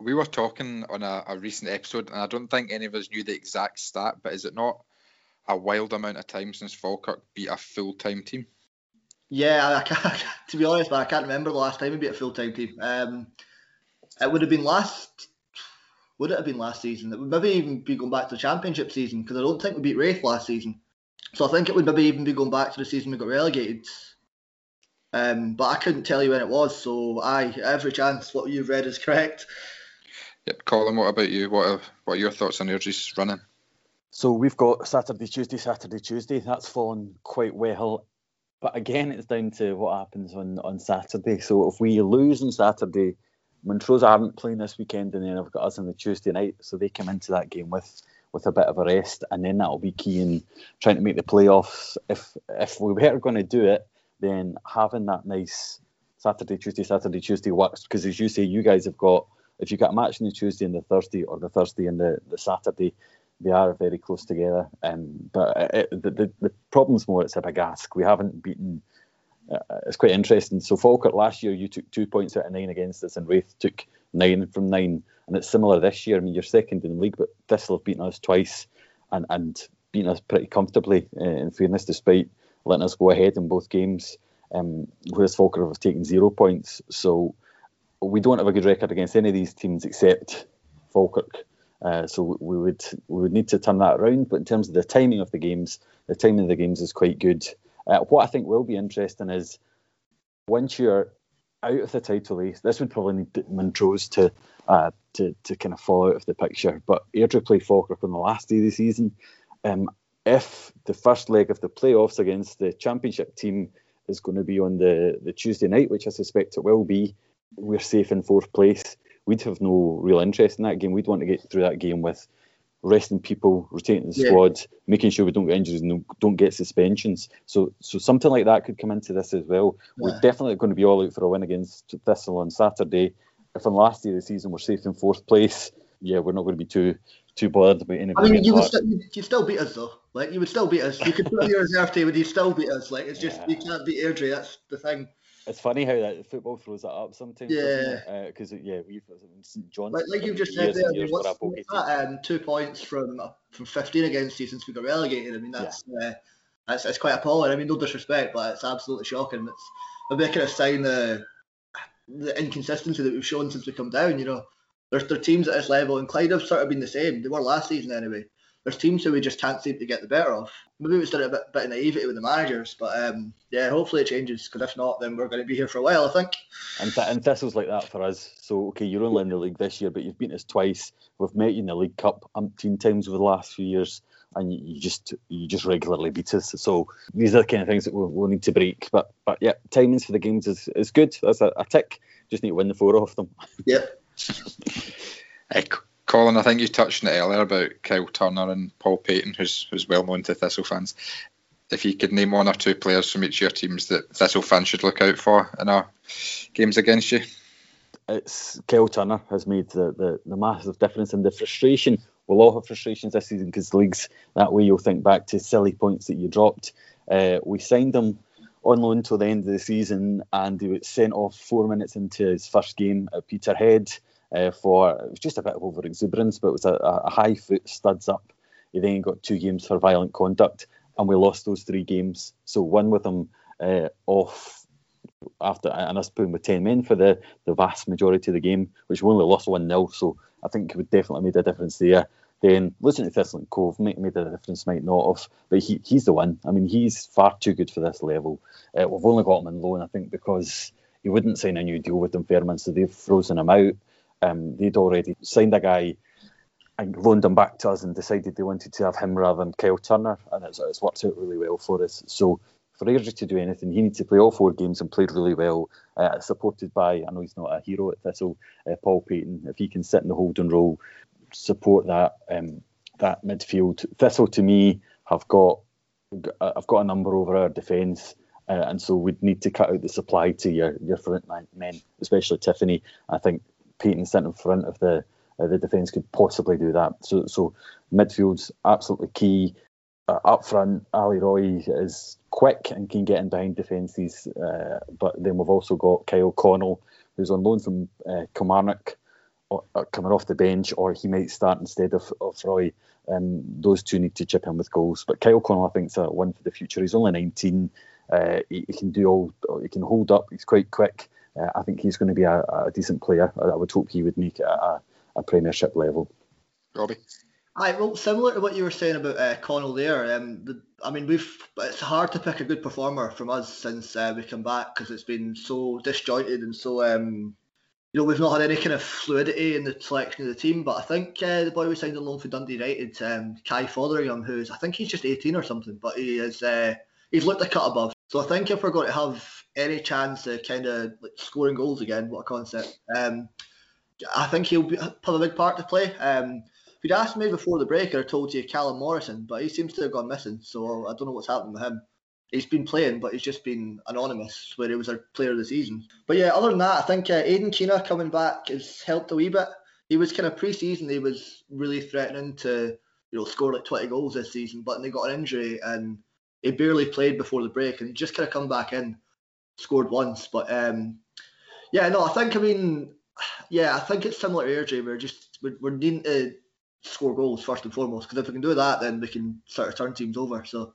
we were talking on a, a recent episode, and I don't think any of us knew the exact stat, but is it not a wild amount of time since Falkirk beat a full-time team? Yeah, I can't, to be honest, but I can't remember the last time we beat a full-time team. Um, it would have been last... Would it have been last season? It would maybe even be going back to the championship season, because I don't think we beat Wraith last season. So I think it would maybe even be going back to the season we got relegated. Um, but I couldn't tell you when it was, so aye, every chance what you've read is correct. Yep, Colin, what about you? What are, what are your thoughts on Airdrie's running? So we've got Saturday, Tuesday, Saturday, Tuesday. That's fallen quite well. But again, it's down to what happens on, on Saturday. So if we lose on Saturday, Montrose aren't playing this weekend, and then they've got us on the Tuesday night. So they come into that game with, with a bit of a rest, and then that'll be key in trying to make the playoffs. If if we were going to do it, then having that nice Saturday, Tuesday, Saturday, Tuesday works, because as you say, you guys have got, if you've got a match on the Tuesday and the Thursday, or the Thursday and the, the Saturday, they are very close together, um, but it, the, the the problem's more it's a big ask. We haven't beaten. Uh, it's quite interesting. So Falkirk last year, you took two points out of nine against us, and Wraith took nine from nine, and it's similar this year. I mean, you're second in the league, but Thistle have beaten us twice, and and beaten us pretty comfortably. Uh, in fairness, despite letting us go ahead in both games, um, whereas Falkirk have taken zero points. So we don't have a good record against any of these teams except Falkirk. Uh, so we would we would need to turn that around. But in terms of the timing of the games, the timing of the games is quite good. Uh, what I think will be interesting is, once you're out of the title race, this would probably need Montrose to uh, to to kind of fall out of the picture. But Airdrie play Falkirk on the last day of the season. Um, if the first leg of the playoffs against the championship team is going to be on the, the Tuesday night, which I suspect it will be, we're safe in fourth place. We'd have no real interest in that game. We'd want to get through that game with resting people, rotating the squad, yeah. making sure we don't get injuries and don't get suspensions. So so something like that could come into this as well. Yeah. We're definitely going to be all out for a win against Thistle on Saturday. If on the last day of the season we're safe in fourth place, yeah, we're not going to be too too bothered about anything. I mean, you would st- you'd still beat us, though. Like, you would still beat us. You could put on your reserve team and you'd still beat us. Like, it's just, yeah. you can't beat Airdrie. That's the thing. It's funny how that football throws that up sometimes. Yeah, because uh, yeah, we've Saint John's. Like, like you've just said there, I mean, what's, what's that? Um, two points from from fifteen against you since we got relegated. I mean, that's yeah. uh, that's it's quite appalling. I mean, no disrespect, but it's absolutely shocking. It's maybe a kind of sign the the inconsistency that we've shown since we come down. You know, there's there are teams at this level, and Clyde have sort of been the same. They were last season anyway. There's teams who we just can't seem to get the better of. Maybe we started a bit, bit of naivety with the managers, but um, yeah, hopefully it changes, because if not, then we're going to be here for a while, I think. And, th- and Thistle's like that for us. So, okay, you're only in the league this year, but you've beaten us twice. We've met you in the League Cup umpteen times over the last few years, and you, you just you just regularly beat us. So these are the kind of things that we'll, we'll need to break. But but yeah, timings for the games is, is good. That's a, a tick. Just need to win the four off them. Yep. Echo. Colin, I think you touched on it earlier about Kyle Turner and Paul Payton, who's who's well known to Thistle fans. If you could name one or two players from each of your teams that Thistle fans should look out for in our games against you. It's Kyle Turner has made the, the, the massive difference, and the frustration. We'll all have frustrations this season because the league's that way. You'll think back to silly points that you dropped. Uh, we signed him on loan till the end of the season, and he was sent off four minutes into his first game at Peterhead. Uh, for it was just a bit of over exuberance, but it was a, a high foot studs up. He then got two games for violent conduct, and we lost those three games. So one with him uh, off after, and us playing with ten men for the, the vast majority of the game, which we only lost one nil. So I think it would definitely made a difference there. then listening to Thistle and Cove might made a difference, might not have. But he, he's the one. I mean, he's far too good for this level. Uh, we've only got him on loan, I think, because he wouldn't sign a new deal with them Fairman, so they've frozen him out. Um, they'd already signed a guy and loaned him back to us and decided they wanted to have him rather than Kyle Turner, and it's, it's worked out really well for us. So for Airdrie to do anything, he needs to play all four games and played really well, uh, supported by, I know he's not a hero at Thistle, uh, Paul Payton. If he can sit in the holding role, support that um, that midfield. Thistle, to me, have got I've got a number over our defence, uh, and so we'd need to cut out the supply to your, your front men, especially Tiffany. I think Payton sitting in front of the Uh, the defence could possibly do that. So, so midfield's absolutely key. Uh, up front, Ali Roy is quick and can get in behind defences. Uh, but then we've also got Kyle Connell, who's on loan from uh, Kilmarnock, or, or coming off the bench, or he might start instead of, of Roy. Um, those two need to chip in with goals. But Kyle Connell, I think, is a win for the future. He's only nineteen. Uh, he, he can do all. He can hold up. He's quite quick. Uh, I think he's going to be a, a decent player. I, I would hope he would make it a, a A Premiership level. Robbie? Aye, well, similar to what you were saying about uh, Connell there, um, the, I mean, we've it's hard to pick a good performer from us since uh, we come back, because it's been so disjointed and so, um, you know, we've not had any kind of fluidity in the selection of the team. But I think uh, the boy we signed on loan for Dundee United, um, Kai Fotheringham, who's, I think he's just eighteen or something, but he is, uh, he's looked a cut above. So I think if we're going to have any chance of kind of like, scoring goals again, what a concept. Um, I think he'll be, have a big part to play. Um, if you'd asked me before the break, I'd told you Callum Morrison, but he seems to have gone missing, so I don't know what's happened with him. He's been playing, but he's just been anonymous, where he was our player of the season. But yeah, other than that, I think uh, Aidan Keena coming back has helped a wee bit. He was kind of pre-season, he was really threatening to you know score like twenty goals this season, but then they got an injury and he barely played before the break, and he just kind of come back in, scored once. But um, yeah, no, I think, I mean... Yeah, I think it's similar to Airdrie. We're just we're, we're needing to score goals first and foremost, because if we can do that, then we can sort of turn teams over. So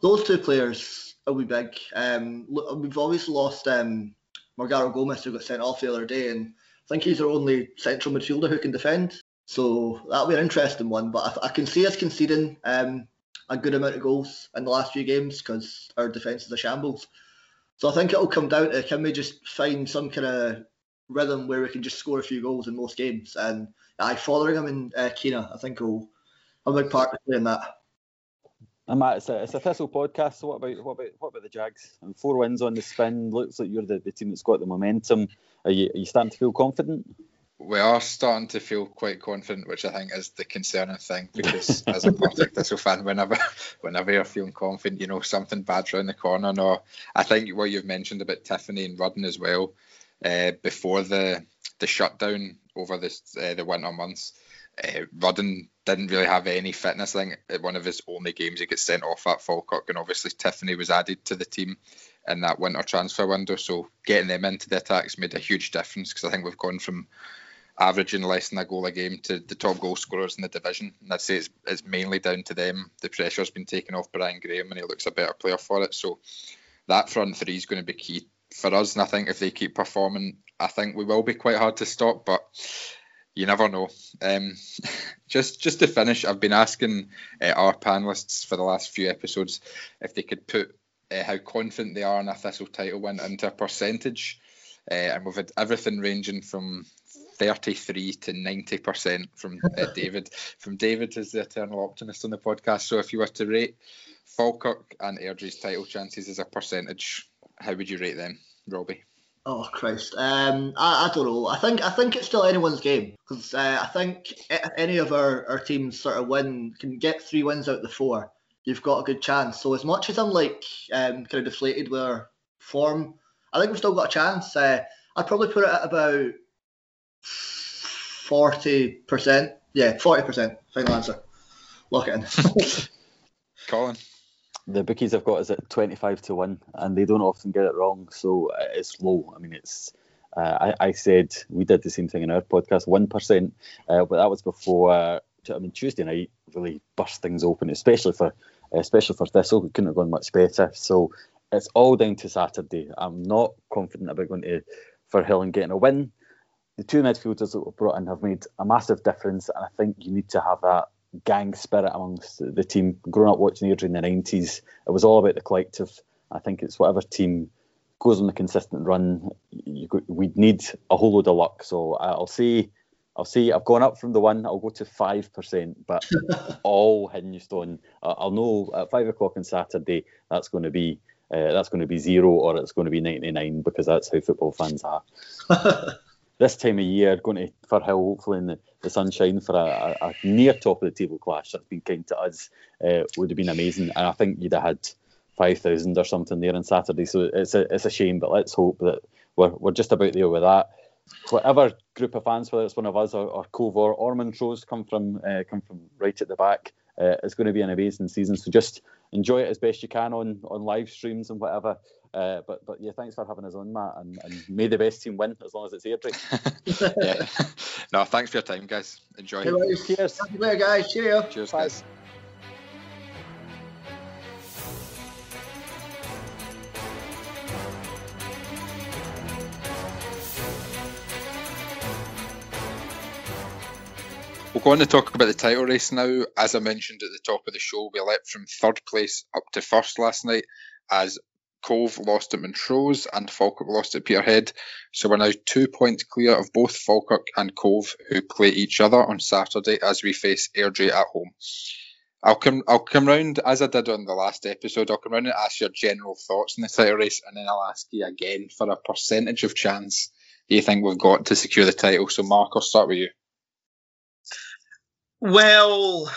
those two players will be big. Um, we've always lost um, Morgaro Gomez, who got sent off the other day, and I think he's our only central midfielder who can defend. So that'll be an interesting one. But I, I can see us conceding um, a good amount of goals in the last few games, because our defence is a shambles. So I think it'll come down to, can we just find some kind of rhythm where we can just score a few goals in most games, and I following him in uh, Keena, I think will have a big part to play in that. And Matt, it's a, it's a Thistle podcast, so what about what about what about the Jags? And four wins on the spin, looks like you're the, the team that's got the momentum. Are you are you starting to feel confident? We are starting to feel quite confident, which I think is the concerning thing, because as a Partick Thistle fan, whenever whenever you're feeling confident, you know something bad's around the corner. No, I think what you've mentioned about Tiffany and Rudden as well. Uh, before the the shutdown over this, uh, the winter months, uh, Rudden didn't really have any fitness. I think one of his only games he gets sent off at Falkirk, and obviously Tiffany was added to the team in that winter transfer window. So getting them into the attacks made a huge difference, because I think we've gone from averaging less than a goal a game to the top goal scorers in the division. And I'd say it's, it's mainly down to them. The pressure's been taken off Brian Graham, and he looks a better player for it. So that front three is going to be key for us, and I think if they keep performing, I think we will be quite hard to stop, but you never know. Um, just just to finish, I've been asking uh, our panellists for the last few episodes if they could put uh, how confident they are in a Thistle title win into a percentage, uh, and we've had everything ranging from thirty-three to ninety percent from uh, David. From David, who's the eternal optimist on the podcast. So if you were to rate Falkirk and Airdrie's title chances as a percentage, how would you rate them, Robbie? Oh Christ, um, I, I don't know. I think I think it's still anyone's game, because uh, I think if any of our, our teams sort of win, can get three wins out of the four, you've got a good chance. So as much as I'm like um, kind of deflated with our form, I think we've still got a chance. Uh, I'd probably put it at about forty percent. Yeah, forty percent. Final answer. Lock it in. Colin. The bookies have got us at twenty-five to one, and they don't often get it wrong, so it's low. I mean, it's. Uh, I, I said we did the same thing in our podcast, one percent, uh, but that was before. Uh, I mean, Tuesday night really burst things open, especially for uh, especially for Thistle. We couldn't have gone much better. So it's all down to Saturday. I'm not confident about going to Firhill and getting a win. The two midfielders that were brought in have made a massive difference, and I think you need to have that gang spirit amongst the team. Growing up watching Airdrie in the nineties, it was all about the collective. I think it's whatever team goes on a consistent run, you go, we'd need a whole load of luck. So I'll say, I'll say I've gone up from the one, I'll go to five percent, but all hinged on, I'll know at five o'clock on Saturday, that's going to be uh, that's going to be zero or it's going to be ninety-nine, because that's how football fans are. This time of year, going to Firhill, hopefully in the, the sunshine, for a, a, a near top of the table clash that's been kind to us, uh, would have been amazing. And I think you'd have had five thousand or something there on Saturday. So it's a, it's a shame, but let's hope that we're, we're just about there with that. Whatever group of fans, whether it's one of us or, or Cove or, or Montrose, come from uh, come from right at the back. Uh, it's going to be an amazing season. So just enjoy it as best you can on, on live streams and whatever. Uh, but but yeah, thanks for having us on, Matt, and, and may the best team win as long as it's Airdrie. Yeah. No, thanks for your time, guys. Enjoy. Hey, it. Cheers. Happy day, guys. Cheerio. Cheers, bye, guys. We'll go on to talk about the title race now. As I mentioned at the top of the show, we leapt from third place up to first last night as Cove lost at Montrose and Falkirk lost at Peterhead. So we're now two points clear of both Falkirk and Cove, who play each other on Saturday as we face Airdrie at home. I'll come I'll come round, as I did on the last episode, I'll come round and ask your general thoughts on the title race, and then I'll ask you again for a percentage of chance that you think we've got to secure the title. So Mark, I'll start with you. Well,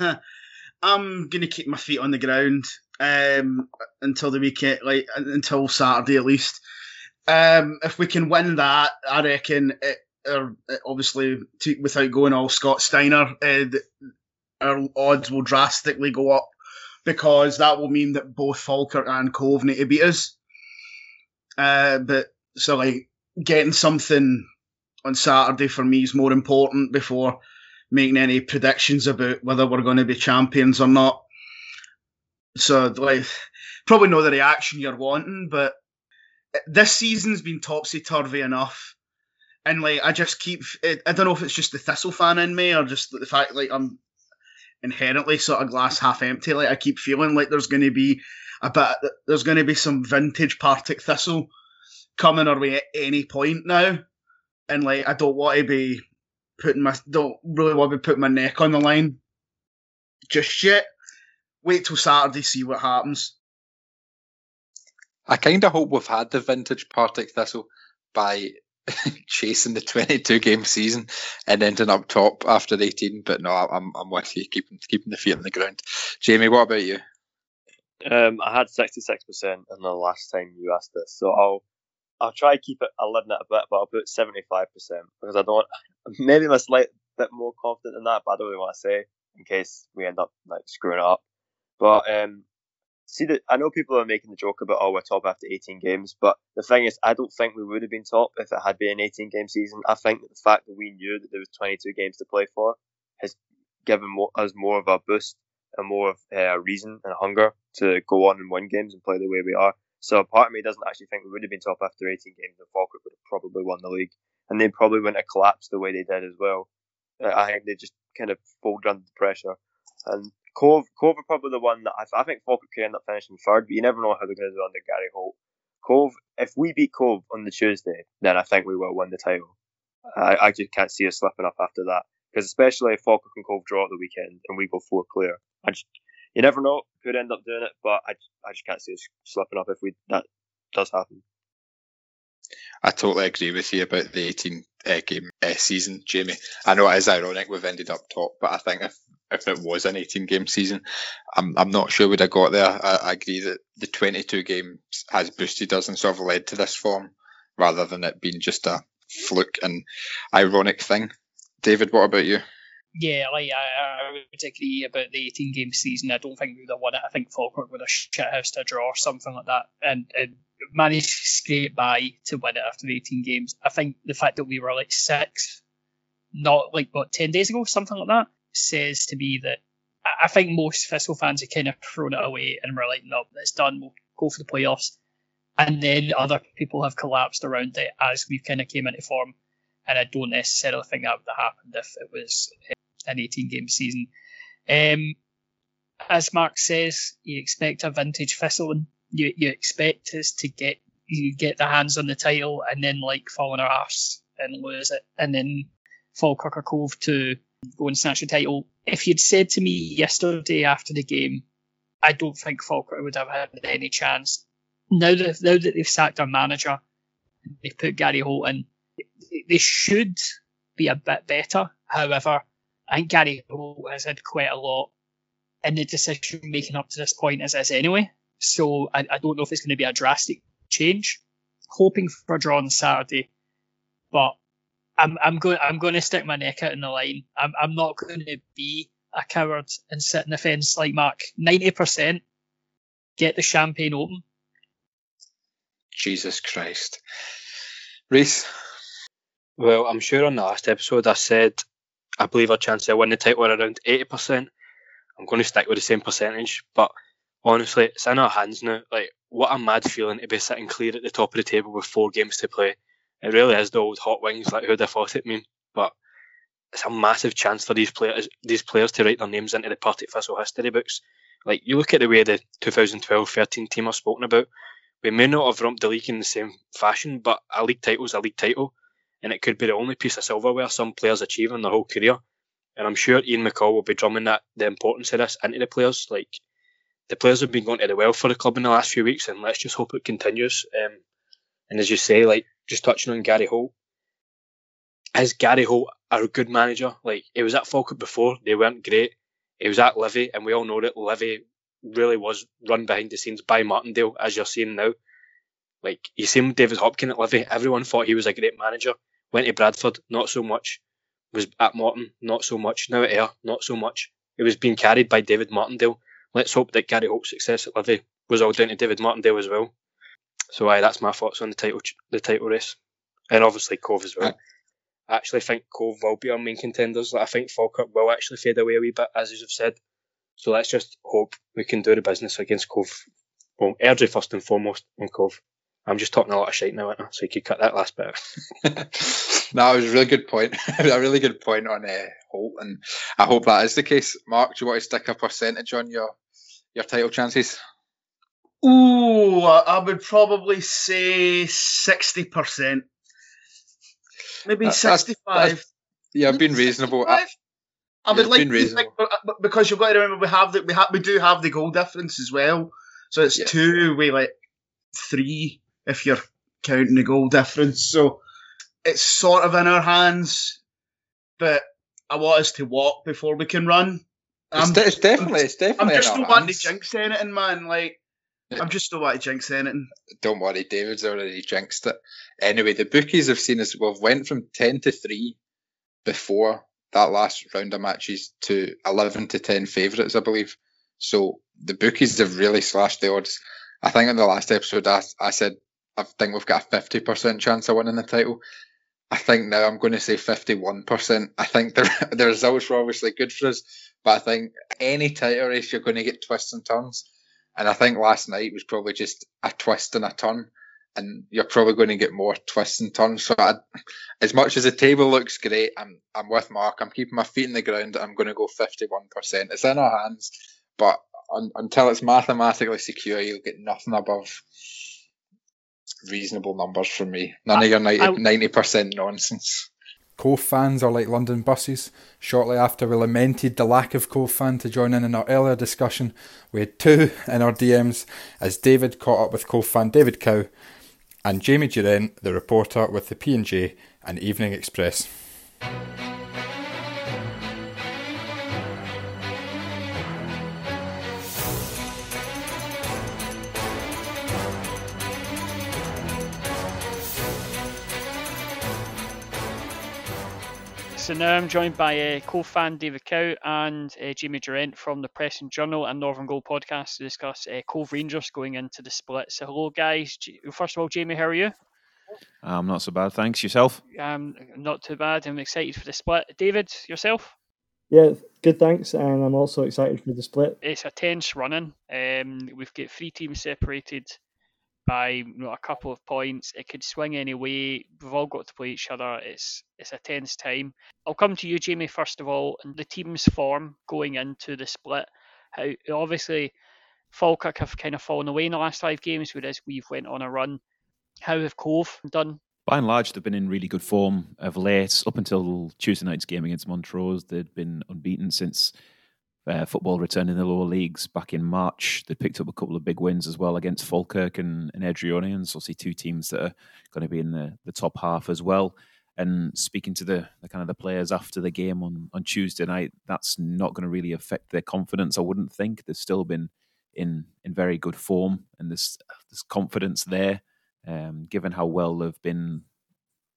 I'm going to keep my feet on the ground um, until the weekend, like until Saturday at least. Um, if we can win that, I reckon, it, or, it obviously, to, without going all Scott Steiner, uh, the, our odds will drastically go up, because that will mean that both Falkirk and Cove need to beat us. Uh, but so, like, getting something on Saturday for me is more important before making any predictions about whether we're going to be champions or not. So, like, probably not the reaction you're wanting, but this season's been topsy-turvy enough. And, like, I just keep... I don't know if it's just the Thistle fan in me or just the fact, like, I'm inherently sort of glass half empty. Like, I keep feeling like there's going to be a bit... There's going to be some vintage Partick Thistle coming our way at any point now. And, like, I don't want to be... Putting my don't really want to be putting my neck on the line just yet. Wait till Saturday, see what happens. I kind of hope we've had the vintage Partick Thistle by chasing the twenty-two game season and ending up top after eighteen. But no, I'm I'm with you, keeping keeping the feet on the ground. Jamie, what about you? Um, I had sixty-six percent in the last time you asked this, so I'll. I'll try to keep it, I'll live in it a bit, but I'll put seventy-five percent, because I don't, maybe I'm a slight bit more confident than that, but I don't really want to say, in case we end up like screwing it up. But um, see, that I know people are making the joke about, oh, we're top after eighteen games, but the thing is, I don't think we would have been top if it had been an eighteen-game season. I think that the fact that we knew that there was twenty-two games to play for has given more, us more of a boost and more of a reason and hunger to go on and win games and play the way we are. So part of me doesn't actually think we would have been top after eighteen games, and Falkirk would have probably won the league. And they probably wouldn't have collapsed the way they did as well. I think they just kind of folded under the pressure. And Cove, Cove are probably the one that I, I think Falkirk could end up finishing third, but you never know how they're going to do under Gary Holt. Cove, if we beat Cove on the Tuesday, then I think we will win the title. I, I just can't see us slipping up after that. Because especially if Falkirk and Cove draw at the weekend and we go four clear. I just... You never know who could end up doing it, but I, I just can't see us slipping up if we that does happen. I totally agree with you about the eighteen-game uh, uh, season, Jamie. I know it is ironic we've ended up top, but I think if, if it was an eighteen-game season, I'm I'm not sure we'd have got there. I, I agree that the twenty-two games has boosted us and sort of led to this form, rather than it being just a fluke and ironic thing. David, what about you? Yeah, like I, I would agree about the eighteen-game season. I don't think we would have won it. I think Falkirk would have shithoused a draw or something like that, and, and managed to scrape by to win it after the eighteen games. I think the fact that we were like sixth, not like what ten days ago, something like that, says to me that I think most Thistle fans have kind of thrown it away and were like, "No, it's done. We'll go for the playoffs." And then other people have collapsed around it as we kind of came into form, and I don't necessarily think that would have happened if it was an eighteen-game season. Um, as Mark says, you expect a vintage Thistle. You you expect us to get you get the hands on the title and then like fall on our arse and lose it, and then Falkirk or Cove to go and snatch the title. If you'd said to me yesterday after the game, I don't think Falkirk would have had any chance. Now that now that they've sacked their manager, they've put Gary Holt in, they should be a bit better. However, I think Gary Holt has had quite a lot in the decision making up to this point as is anyway. So I, I don't know if it's going to be a drastic change. Hoping for a draw on Saturday, but I'm I'm going I'm going to stick my neck out in the line. I'm I'm not going to be a coward and sit in the fence like Mark. ninety percent Get the champagne open. Jesus Christ, Rhys. Well, I'm sure on the last episode I said I believe our chances of winning the title are around eighty percent. I'm going to stick with the same percentage, but honestly, it's in our hands now. Like, what a mad feeling to be sitting clear at the top of the table with four games to play. It really is the old hot wings, like who'd have thought it mean? But it's a massive chance for these players, these players to write their names into the Partick Thistle history books. Like, you look at the way the twenty twelve thirteen team are spoken about. We may not have romped the league in the same fashion, but a league title is a league title, and it could be the only piece of silverware some players achieve in their whole career. And I'm sure Ian McCall will be drumming that the importance of this into the players. Like, the players have been going to the well for the club in the last few weeks, and let's just hope it continues. Um, and as you say, like, just touching on Gary Holt, is Gary Holt a good manager? Like, he was at Falkirk before, they weren't great. He was at Livy, and we all know that Livy really was run behind the scenes by Martindale, as you're seeing now. Like, you see David Hopkin at Livy, everyone thought he was a great manager. Went to Bradford, not so much. Was at Morton, not so much. Now at Ayr, not so much. It was being carried by David Martindale. Let's hope that Gary Holt's success at Livy was all down to David Martindale as well. So aye, that's my thoughts on the title the title race. And obviously Cove as well. I actually think Cove will be our main contenders. Like, I think Falkirk will actually fade away a wee bit, as you've said. So let's just hope we can do the business against Cove. Well, Airdrie first and foremost on Cove. I'm just talking a lot of shite now, aren't I? So you could cut that last bit out. No, it was a really good point. A really good point on uh, Holt, and I hope that is the case. Mark, do you want to stick a percentage on your your title chances? Ooh, I would probably say sixty percent. Maybe that's, sixty-five. That's, that's, yeah, I've been reasonable. I, I would like to think, because you've got to remember we have the, we have we do have the goal difference as well. So it's yeah. two, we like three. If you're counting the goal difference. So it's sort of in our hands, but I want us to walk before we can run. It's, I'm, de- it's definitely, it's definitely. I'm just not wanting to jinx anything, man. Like, I'm just not wanting to jinx anything. Don't worry, David's already jinxed it. Anyway, the bookies have seen us, we've went from ten to three before that last round of matches to eleven to ten favourites, I believe. So the bookies have really slashed the odds. I think in the last episode, I, I said, I think we've got a fifty percent chance of winning the title. I think now I'm going to say fifty-one percent. I think the, the results were obviously good for us, but I think any title race, you're going to get twists and turns. And I think last night was probably just a twist and a turn, and you're probably going to get more twists and turns. So I, as much as the table looks great, I'm, I'm with Mark. I'm keeping my feet in the ground. I'm going to go fifty-one percent. It's in our hands, but un, until it's mathematically secure, you'll get nothing above reasonable numbers for me. None of your ninety percent nonsense. Cove fans are like London buses. Shortly after we lamented the lack of Cove fan to join in in our earlier discussion, we had two in our D Ms as David caught up with Cove fan David Cow and Jamie Durant, the reporter with the P and J and Evening Express. So now I'm joined by uh, Cove fan David Cow and uh, Jamie Durant from the Press and Journal and Northern Gold podcast to discuss uh, Cove Rangers going into the split. So hello guys. First of all, Jamie, how are you? I'm um, not so bad, thanks. Yourself? Um, not too bad. I'm excited for the split. David, yourself? Yeah, good, thanks. And I'm also excited for the split. It's a tense running. Um, we've got three teams separated by you know, a couple of points. It could swing any way. We've all got to play each other. It's it's a tense time. I'll come to you, Jamie, first of all, and the team's form going into the split. How obviously Falkirk have kind of fallen away in the last five games, whereas we've went on a run. How have Cove done? By and large, they've been in really good form of late. Up until Tuesday night's game against Montrose, they'd been unbeaten since uh, football returned in the lower leagues back in March. They picked up a couple of big wins as well against Falkirk and, and Airdrie. So see two teams that are going to be in the, the top half as well. And speaking to the, the kind of the players after the game on, on Tuesday night, that's not going to really affect their confidence, I wouldn't think. They've still been in in very good form, and there's there's confidence there. Um, given how well they've been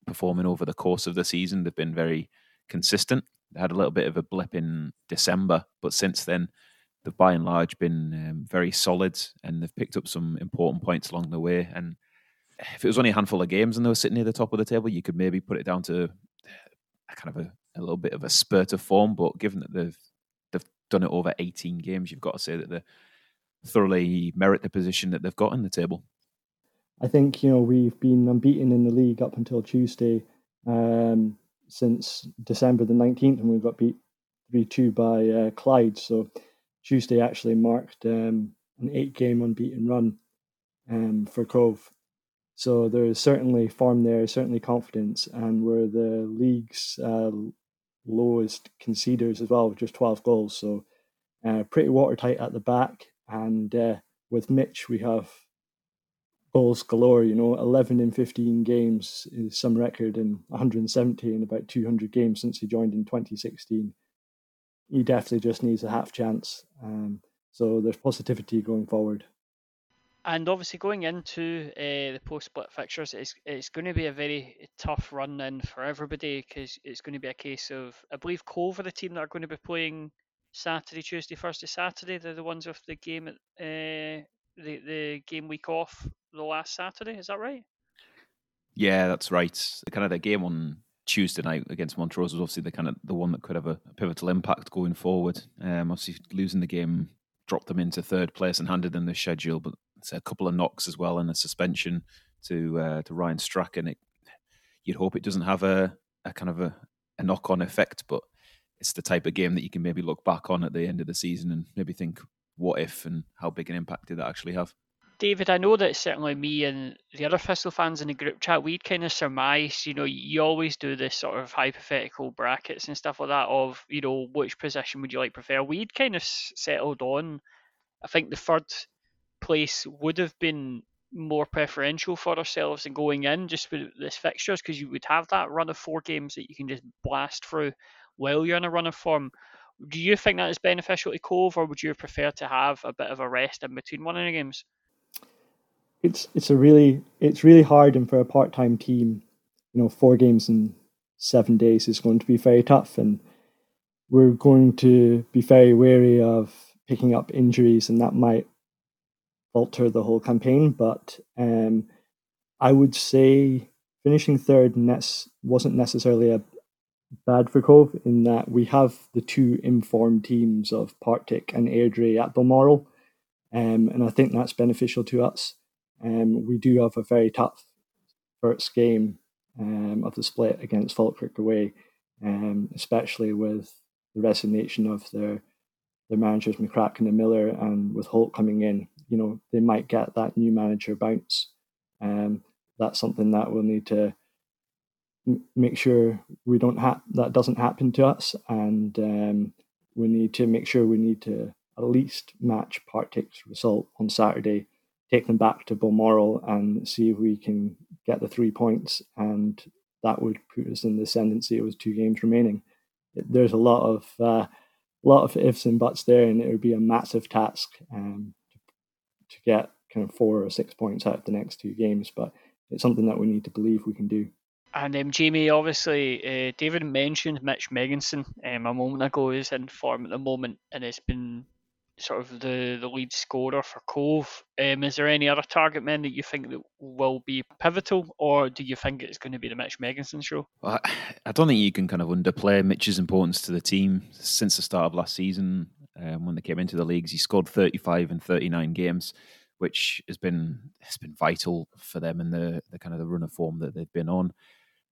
performing over the course of the season, they've been very consistent. They had a little bit of a blip in December, but since then they've by and large been um, very solid, and they've picked up some important points along the way. And if it was only a handful of games and they were sitting near the top of the table, you could maybe put it down to a kind of a, a little bit of a spurt of form. But given that they've they've done it over eighteen games, you've got to say that they thoroughly merit the position that they've got in the table. I think, you know, we've been unbeaten in the league up until Tuesday um, since December the nineteenth, when we got beat three two by uh, Clyde. So Tuesday actually marked um, an eight-game unbeaten run um, for Cove. So there is certainly form there, certainly confidence, and we're the league's uh, lowest conceders as well, with just twelve goals. So uh, pretty watertight at the back, and uh, with Mitch we have goals galore, you know, eleven in fifteen games is some record, and one hundred seventy in about two hundred games since he joined in twenty sixteen. He definitely just needs a half chance. Um, so there's positivity going forward. And obviously going into uh, the post-split fixtures, it's, it's going to be a very tough run in for everybody, because it's going to be a case of, I believe Cove are the team that are going to be playing Saturday, Tuesday, Thursday, Saturday. They're the ones with the game at uh, the, the game week off the last Saturday, is that right? Yeah, that's right. The kind of the game on Tuesday night against Montrose was obviously the kind of the one that could have a pivotal impact going forward. Um, obviously losing the game dropped them into third place and handed them the schedule, but it's a couple of knocks as well and a suspension to uh, to Ryan Strachan. It, you'd hope it doesn't have a, a kind of a, a knock-on effect, but it's the type of game that you can maybe look back on at the end of the season and maybe think, what if, and how big an impact did that actually have? David, I know that certainly me and the other Thistle fans in the group chat, we'd kind of surmise, you know, you always do this sort of hypothetical brackets and stuff like that of, you know, which position would you like prefer? We'd kind of settled on, I think the third place would have been more preferential for ourselves than going in just with this fixtures, because you would have that run of four games that you can just blast through while you're in a run of form. Do you think that is beneficial to Cove, or would you prefer to have a bit of a rest in between one of the games? It's it's a really it's really hard, and for a part-time team, you know, four games in seven days is going to be very tough, and we're going to be very wary of picking up injuries, and that might alter the whole campaign. But um, I would say finishing third ness wasn't necessarily a bad for Cove, in that we have the two informed teams of Partick and Airdrie at Balmoral, um, and I think that's beneficial to us. Um, we do have a very tough first game um, of the split against Falkirk away, um, especially with the resignation of their their managers McCracken and Miller, and with Holt coming in, you know, they might get that new manager bounce. Um, that's something that we'll need to m- make sure we don't ha- that doesn't happen to us, and um, we need to make sure we need to at least match Partick's result on Saturday. Take them back to Balmoral and see if we can get the three points, and that would put us in the ascendancy. It was two games remaining. There's a lot of uh, lot of ifs and buts there, and it would be a massive task um, to get kind of four or six points out of the next two games. But it's something that we need to believe we can do. And um, Jamie, obviously, uh, David mentioned Mitch Megginson um, a moment ago. He's in form at the moment, and it's been sort of the, the lead scorer for Cove. Um, is there any other target men that you think that will be pivotal, or do you think it's going to be the Mitch Megginson show? Well, I, I don't think you can kind of underplay Mitch's importance to the team. Since the start of last season, um, when they came into the leagues, he scored thirty-five in thirty-nine games, which has been has been vital for them in the, the kind of the run of form that they've been on.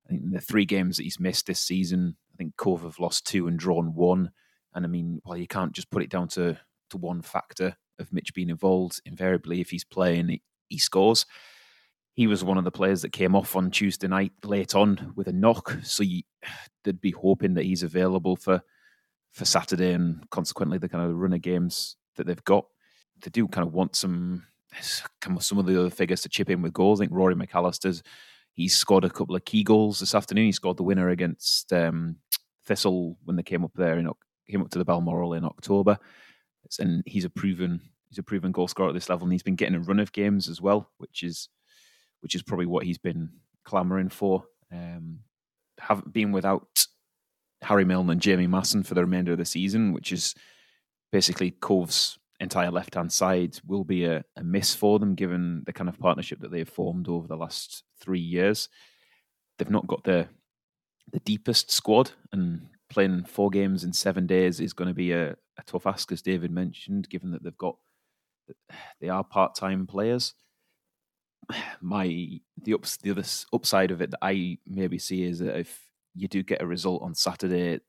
I think the three games that he's missed this season, I think Cove have lost two and drawn one. And I mean, well, you can't just put it down to, to one factor of Mitch being involved. Invariably, if he's playing, he scores. He was one of the players that came off on Tuesday night late on with a knock. So you, they'd be hoping that he's available for, for Saturday and consequently the kind of runner games that they've got. They do kind of want some some of the other figures to chip in with goals. I think Rory McAllister's, he's scored a couple of key goals this afternoon. He scored the winner against um, Thistle when they came up there in, came up to the Balmoral in October. It's, and he's a proven he's a proven goal scorer at this level, and he's been getting a run of games as well, which is which is probably what he's been clamouring for. Um, haven't been without Harry Milne and Jamie Masson for the remainder of the season, which is basically Cove's entire left-hand side will be a, a miss for them, given the kind of partnership that they've formed over the last three years. They've not got the the deepest squad, and playing four games in seven days is going to be a, a tough ask, as David mentioned, given that they've got they are part-time players. My the ups, the other upside of it that I maybe see is that if you do get a result on Saturday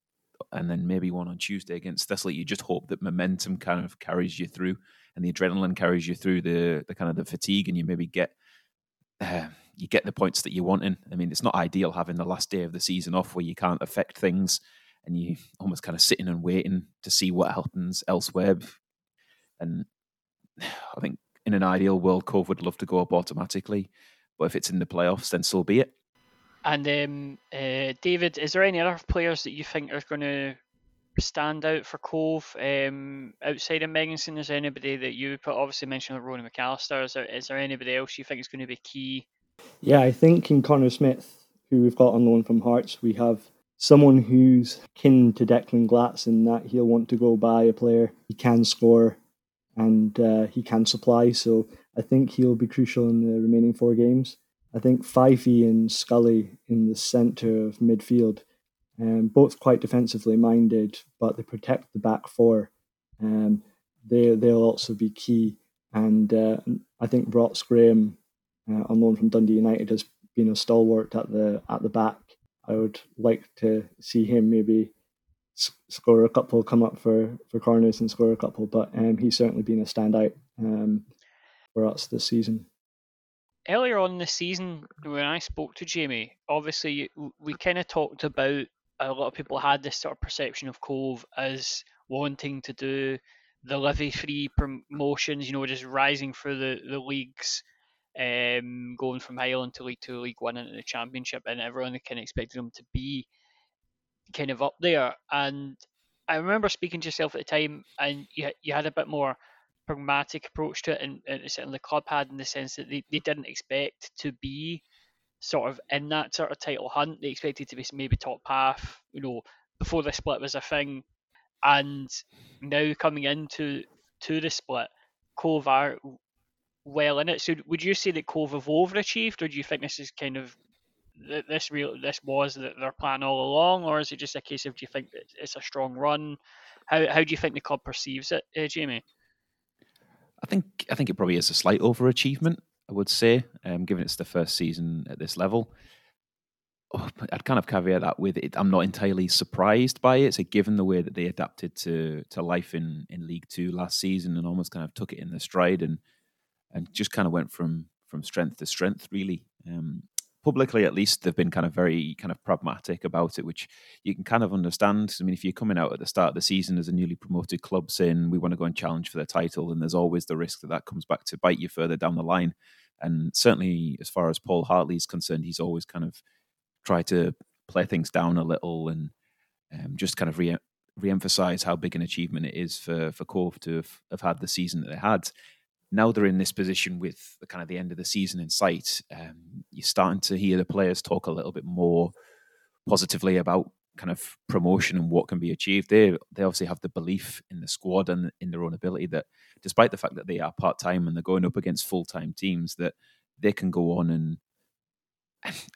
and then maybe one on Tuesday against Thistle, you just hope that momentum kind of carries you through and the adrenaline carries you through the, the kind of the fatigue, and you maybe get uh, you get the points that you're wanting. I mean, it's not ideal having the last day of the season off where you can't affect things and you almost kind of sitting and waiting to see what happens elsewhere. And I think in an ideal world, Cove would love to go up automatically, but if it's in the playoffs, then so be it. And um, uh, David, is there any other players that you think are going to stand out for Cove um, outside of Megginson? Is there anybody that you put, obviously mentioned Ronnie McAllister? Is there, is there anybody else you think is going to be key? Yeah, I think in Connor Smith, who we've got on loan from Hearts, we have someone who's kin to Declan Glatz in that he'll want to go by a player. He can score and uh, he can supply, so I think he'll be crucial in the remaining four games. I think Fifey and Scully in the centre of midfield, um, both quite defensively minded, but they protect the back four. Um, they, they'll also be key. And uh, I think Ross Graham, uh, on loan from Dundee United, has been a stalwart at the at the back. I would like to see him maybe score a couple, come up for, for corners and score a couple, but um, he's certainly been a standout um, for us this season. Earlier on in the season, when I spoke to Jamie, obviously we kind of talked about, a lot of people had this sort of perception of Cove as wanting to do the levy-free promotions, you know, just rising through the, the leagues, um, going from Highland to League Two, League One, into the Championship, and everyone kind of expected them to be kind of up there. And I remember speaking to yourself at the time, and you you had a bit more pragmatic approach to it, and, and certainly the club had, in the sense that they, they didn't expect to be sort of in that sort of title hunt. They expected to be maybe top half, you know, before the split was a thing. And now coming into to the split, Cove are well in it. So would you say that Cove have overachieved, or do you think this is kind of this real this was their plan all along, or is it just a case of, do you think it's a strong run? How how do you think the club perceives it, uh, Jamie? I think I think it probably is a slight overachievement, I would say, um, given it's the first season at this level. Oh, I'd kind of caveat that with it. I'm not entirely surprised by it. So given the way that they adapted to to life in, in League Two last season and almost kind of took it in the stride and and just kind of went from from strength to strength, really. Um, publicly, at least, they've been kind of very kind of pragmatic about it, which you can kind of understand. I mean, if you're coming out at the start of the season as a newly promoted club saying we want to go and challenge for the title, and there's always the risk that that comes back to bite you further down the line. And certainly as far as Paul Hartley is concerned, he's always kind of tried to play things down a little and um, just kind of re- re-emphasize how big an achievement it is for, for Cove to have, have had the season that they had. Now they're in this position with the kind of the end of the season in sight. Um, you're starting to hear the players talk a little bit more positively about kind of promotion and what can be achieved. They they obviously have the belief in the squad and in their own ability that, despite the fact that they are part-time and they're going up against full-time teams, that they can go on and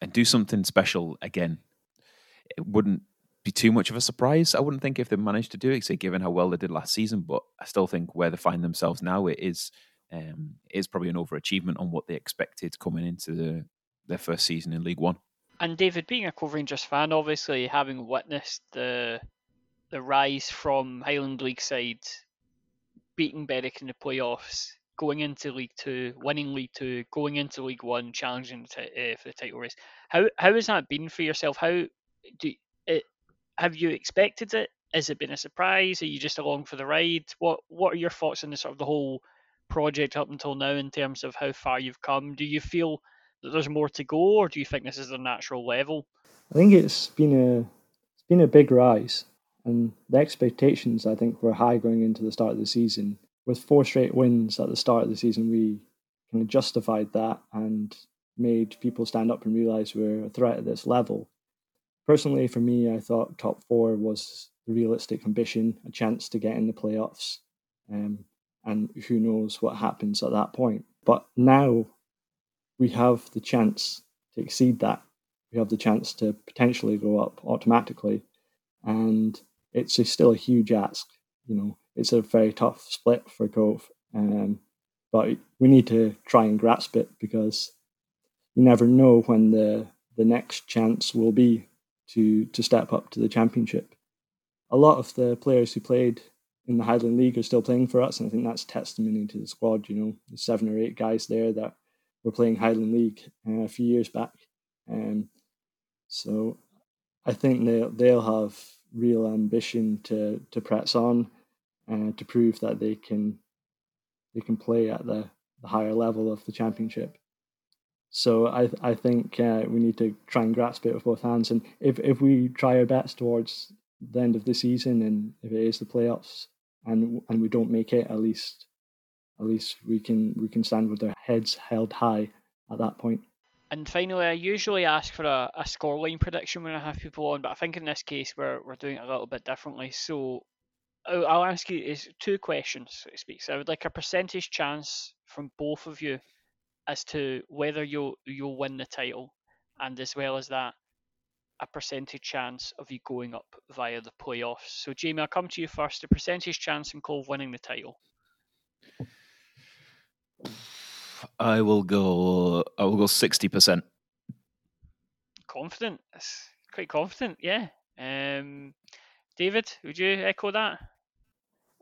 and do something special again. It wouldn't be too much of a surprise, I wouldn't think, if they managed to do it, say, given how well they did last season, but I still think where they find themselves now, it is um, is probably an overachievement on what they expected coming into the, their first season in League One. And David, being a Cove Rangers fan, obviously having witnessed the the rise from Highland League side, beating Berwick in the playoffs, going into League Two, winning League Two, going into League One, challenging t- uh, for the title race. How how has that been for yourself? How do it? Have you expected it? Has it been a surprise? Are you just along for the ride? What What are your thoughts on the sort of the whole project up until now in terms of how far you've come? Do you feel that there's more to go, or do you think this is the natural level? I think it's been a it's been a big rise, and the expectations I think were high going into the start of the season. With four straight wins at the start of the season, we kind of justified that and made people stand up and realise we're a threat at this level. Personally, for me, I thought top four was the realistic ambition, a chance to get in the playoffs, um, and who knows what happens at that point. But now we have the chance to exceed that. We have the chance to potentially go up automatically, and it's a, still a huge ask, you know. It's a very tough split for Cove, um, but we need to try and grasp it, because you never know when the, the next chance will be to, to step up to the Championship. A lot of the players who played in the Highland League are still playing for us, and I think that's testimony to the squad. You know, there's seven or eight guys there that were playing Highland League uh, a few years back. Um, so I think they'll, they'll have real ambition to, to press on. Uh, to prove that they can they can play at the, the higher level of the Championship. So I I think uh, we need to try and grasp it with both hands. And if, if we try our best towards the end of the season, and if it is the playoffs, and and we don't make it, at least at least we can we can stand with our heads held high at that point. And finally, I usually ask for a, a scoreline prediction when I have people on, but I think in this case we're we're doing it a little bit differently. So I'll ask you is two questions, so to speak. So I would like a percentage chance from both of you as to whether you'll you'll win the title, and as well as that, a percentage chance of you going up via the playoffs. So Jamie, I'll come to you first. A percentage chance in Cove winning the title. I will go. I will go sixty percent. Confident. That's quite confident. Yeah. Um, David, would you echo that?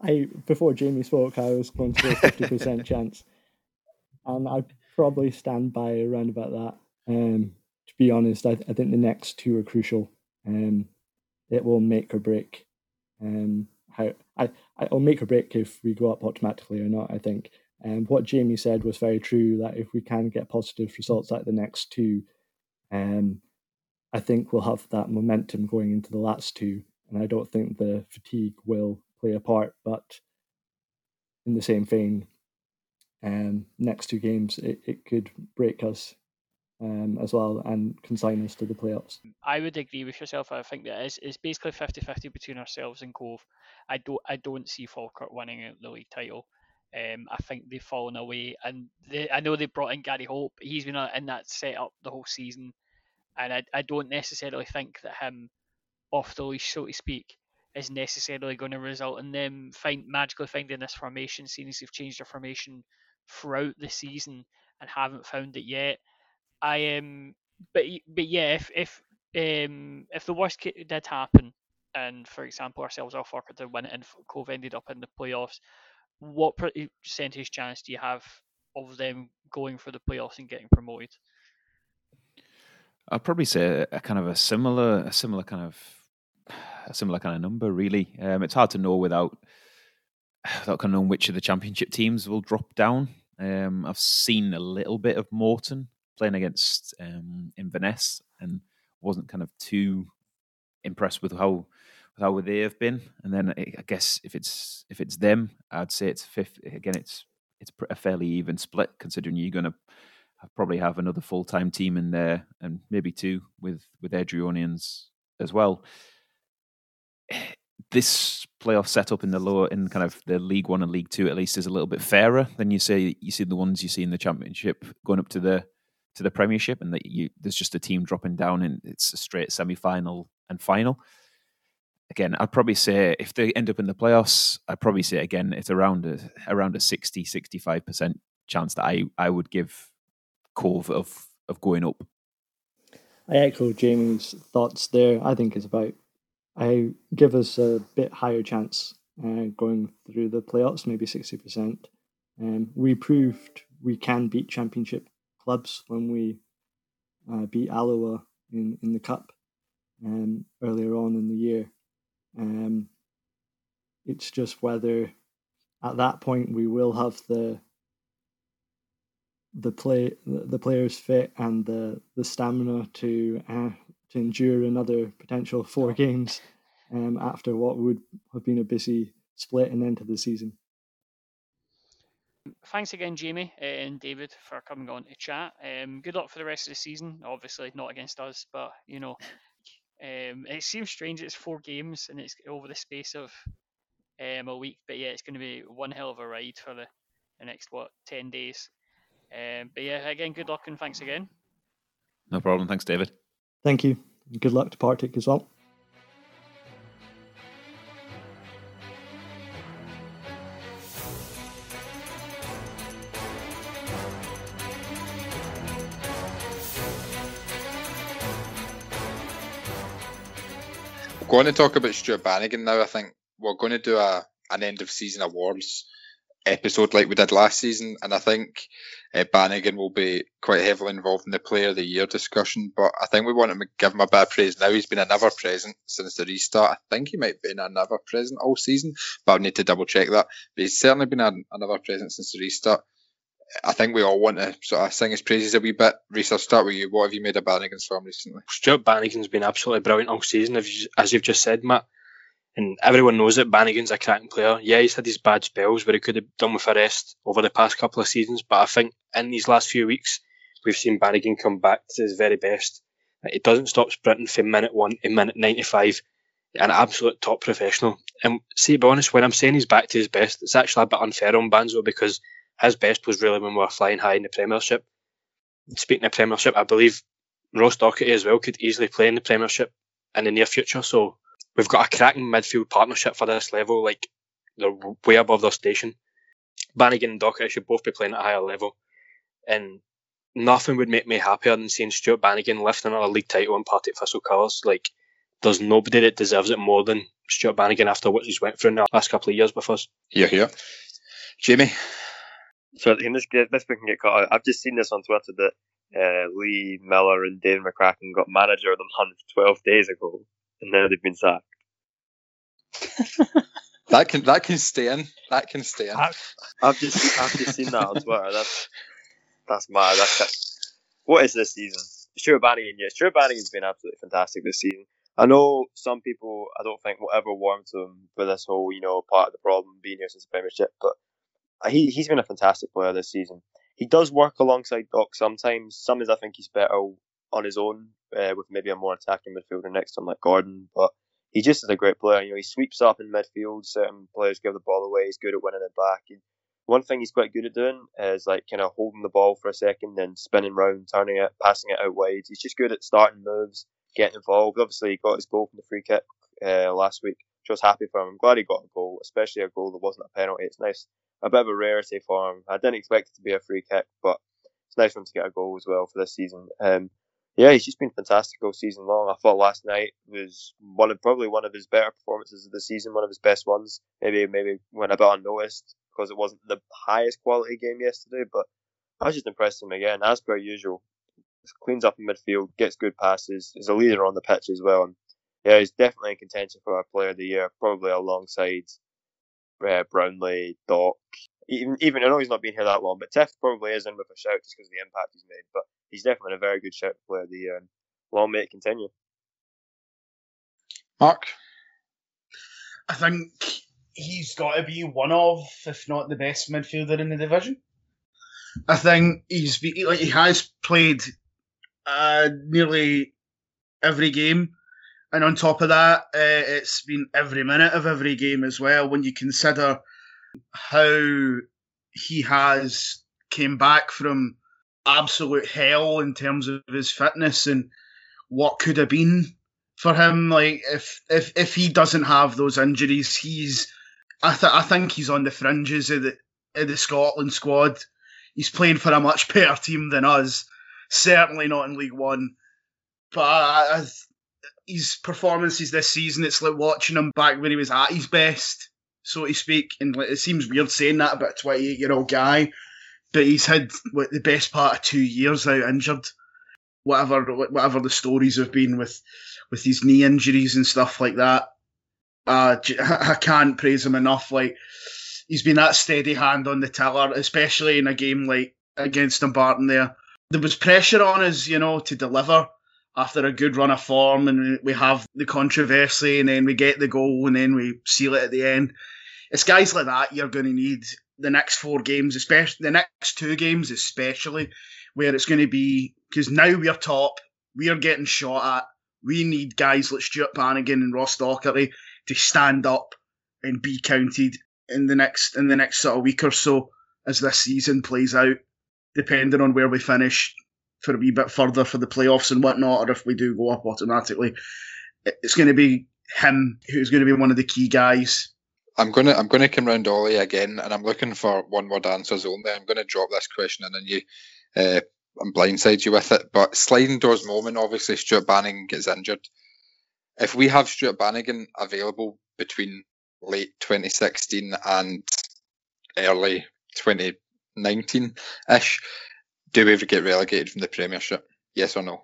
I before Jamie spoke, I was going to say fifty percent chance, and I probably stand by around about that. Um, to be honest, I, I think the next two are crucial. Um, it will make or break. Um, how I I'll make or break if we go up automatically or not. I think. And um, what Jamie said was very true. That if we can get positive results like the next two, um, I think we'll have that momentum going into the last two. And I don't think the fatigue will play a part, but in the same vein, um, next two games, it, it could break us um, as well and consign us to the playoffs. I would agree with yourself. I think that is it's basically fifty-fifty between ourselves and Cove. I don't, I don't see Falkirk winning the league title. Um, I think they've fallen away. And they, I know they brought in Gary Holt. He's been in that setup the whole season. And I, I don't necessarily think that him off the leash, so to speak, is necessarily going to result in them find magically finding this formation, seeing as they've changed their formation throughout the season and haven't found it yet. I am, um, but but yeah, if if um if the worst did happen, and for example ourselves or Falkirk did win it and Cove ended up in the playoffs, what percentage chance do you have of them going for the playoffs and getting promoted? I'd probably say a kind of a similar, a similar kind of, a similar kind of number. Really, um, it's hard to know without, without kind of knowing which of the Championship teams will drop down. Um, I've seen a little bit of Morton playing against um, Inverness, and wasn't kind of too impressed with how with how they have been. And then I guess if it's if it's them, I'd say it's fifth. Again, it's it's a fairly even split considering you're going to. I probably have another full-time team in there, and maybe two with with Airdrieonians as well. This playoff setup in the lower, in kind of the League One and League Two, at least, is a little bit fairer than you say you see the ones you see in the Championship going up to the to the Premiership, and that you there's just a team dropping down, and it's a straight semi-final and final. again, I'd probably say if they end up in the playoffs, I'd probably say again, it's around a, around a sixty, sixty-five percent chance that I, I would give Cove of, of going up. I echo Jamie's thoughts there. I think it's about, I give us a bit higher chance uh, going through the playoffs, maybe sixty percent. Um, we proved we can beat championship clubs when we uh, beat Alloa in, in the Cup um, earlier on in the year. Um, it's just whether at that point we will have the the play the players fit and the, the stamina to uh, to endure another potential four games um, after what would have been a busy split and end to the season. Thanks again, Jamie and David, for coming on to chat. Um, good luck for the rest of the season. Obviously not against us, but you know, um, it seems strange. It's four games and it's over the space of um, a week. But yeah, it's going to be one hell of a ride for the, the next what ten days. Um, but yeah, again, good luck and thanks again. No problem. Thanks, David. Thank you. Good luck to Partick as well. We're going to talk about Stuart Bannigan now. I think we're going to do a an end of season awards episode like we did last season, and I think uh, Bannigan will be quite heavily involved in the Player of the Year discussion. But I think we want to give him a bad praise now. He's been another present since the restart. I think he might be another present all season, but I need to double check that. But he's certainly been an, another present since the restart. I think we all want to sort of sing his praises a wee bit. Rhys, I'll start with you. What have you made of Bannigan's form recently? Stuart Bannigan's been absolutely brilliant all season, as you've just said, Matt. And everyone knows it, Bannigan's a cracking player. Yeah, he's had his bad spells where he could have done with a rest over the past couple of seasons, but I think in these last few weeks, we've seen Bannigan come back to his very best. He doesn't stop sprinting from minute one to minute ninety-five. An absolute top professional. And see, be honest, when I'm saying he's back to his best, it's actually a bit unfair on Banzo because his best was really when we were flying high in the Premiership. Speaking of Premiership, I believe Ross Docherty as well could easily play in the Premiership in the near future. So we've got a cracking midfield partnership for this level. Like, they're way above their station. Bannigan and Docherty should both be playing at a higher level. And nothing would make me happier than seeing Stuart Bannigan lift another league title in Partick Thistle colours. Like, there's nobody that deserves it more than Stuart Bannigan after what he's went through in the last couple of years with us. Yeah, yeah. Jamie? So this, this we can get caught out. I've just seen this on Twitter that uh, Lee Miller and David McCracken got manager of the month twelve days ago, and now they've been sacked. that can that can stay in. That can stay in. I've, I've just I've just seen that on Twitter. That's that's mad. That's, that's what is this season? Stuart Bannigan, yeah, Stuart Bannigan's been absolutely fantastic this season. I know some people, I don't think, will ever warm to him with this whole, you know, part of the problem being here since the Premiership, but. He, he's been a fantastic player this season. He does work alongside Doc sometimes. Sometimes I think he's better on his own uh, with maybe a more attacking midfielder next to him like Gordon. But he just is a great player. You know, he sweeps up in midfield. Certain players give the ball away. He's good at winning it back. And one thing he's quite good at doing is like kind of holding the ball for a second, then spinning round, turning it, passing it out wide. He's just good at starting moves, getting involved. Obviously, he got his goal from the free kick uh, last week, which I was happy for him. I'm glad he got a goal, especially a goal that wasn't a penalty. It's nice. A bit of a rarity for him. I didn't expect it to be a free kick, but it's nice for him to get a goal as well for this season. Um, yeah, he's just been fantastic all season long. I thought last night was one of probably one of his better performances of the season, one of his best ones. Maybe maybe went a bit unnoticed because it wasn't the highest quality game yesterday, but I was just impressed with him again, as per usual. Cleans up in midfield, gets good passes, is a leader on the pitch as well. And yeah, he's definitely in contention for our Player of the Year, probably alongside Uh, Brownlee, Doc, even, even I know he's not been here that long, but Tiff probably is in with a shout just because of the impact he's made, but he's definitely a very good shout for Player of the Year, and long may it continue. Mark? I think he's got to be one of, if not the best midfielder in the division. I think he's like he has played uh, nearly every game. And on top of that, uh, it's been every minute of every game as well. When you consider how he has came back from absolute hell in terms of his fitness and what could have been, for him. Like if if if he doesn't have those injuries, he's I th- I think he's on the fringes of the of the Scotland squad. He's playing for a much better team than us. Certainly not in League One. But I, I, his performances this season, it's like watching him back when he was at his best, so to speak. And it seems weird saying that about a twenty-eight-year-old guy, but he's had like, the best part of two years out injured. Whatever whatever the stories have been with, with these knee injuries and stuff like that, uh, I can't praise him enough. Like he's been that steady hand on the tiller, especially in a game like against Dumbarton there. There was pressure on us, you know, to deliver after a good run of form, and we have the controversy, and then we get the goal, and then we seal it at the end. It's guys like that you're going to need the next four games, especially the next two games especially, where it's going to be, because now we're top, we're getting shot at, we need guys like Stuart Bannigan and Ross Docherty to stand up and be counted in the next in the next sort of week or so as this season plays out, depending on where we finish for a wee bit further for the playoffs and whatnot, or if we do go up automatically. It's going to be him who's going to be one of the key guys. I'm going to I'm going to come round Ollie again, and I'm looking for one-word answers only. I'm going to drop this question in and you, uh, I'm blindside you with it. But sliding doors moment, obviously Stuart Bannigan gets injured. If we have Stuart Bannigan available between late twenty sixteen and early twenty nineteen-ish, do we ever get relegated from the Premiership? Yes or no?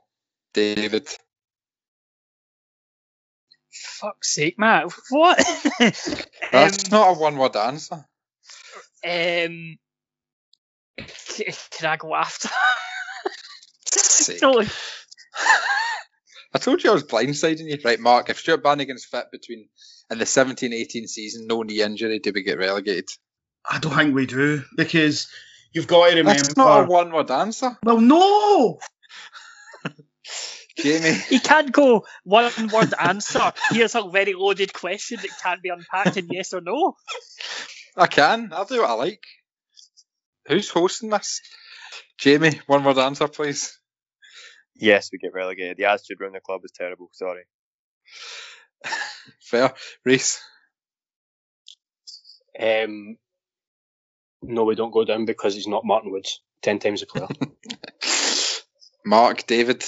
David? Fuck's sake, Matt. What? That's um, not a one-word answer. Um, can I go after? Totally. I told you I was blindsiding you. Right, Mark, if Stuart Bannigan's fit between and the seventeen eighteen season, no knee injury, do we get relegated? I don't think we do, because you've got to remember... That's not a one-word answer. Well, no! Jamie? He can't go one-word answer. Here's a very loaded question that can't be unpacked in yes or no. I can. I'll do what I like. Who's hosting this? Jamie, one-word answer, please. Yes, we get relegated. The attitude around the club is terrible. Sorry. Fair. Rhys? Um... No, we don't go down because he's not Martin Woods. Ten times the player. Mark, David?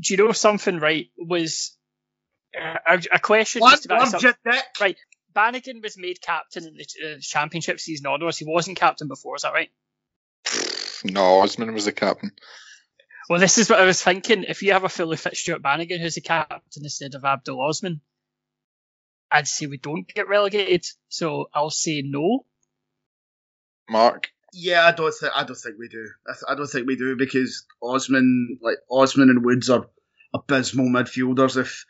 Do you know something, right? Was uh, a, a question... What? Right, Bannigan was made captain in the uh, championship season onwards. He wasn't captain before, is that right? No, Osman was the captain. Well, this is what I was thinking. If you have a fully fit Stuart Bannigan who's the captain instead of Abdul Osman, I'd say we don't get relegated, so I'll say no. Mark? Yeah, I don't think I don't think we do. I, th- I don't think we do because Osman, like Osman and Woods, are abysmal midfielders. If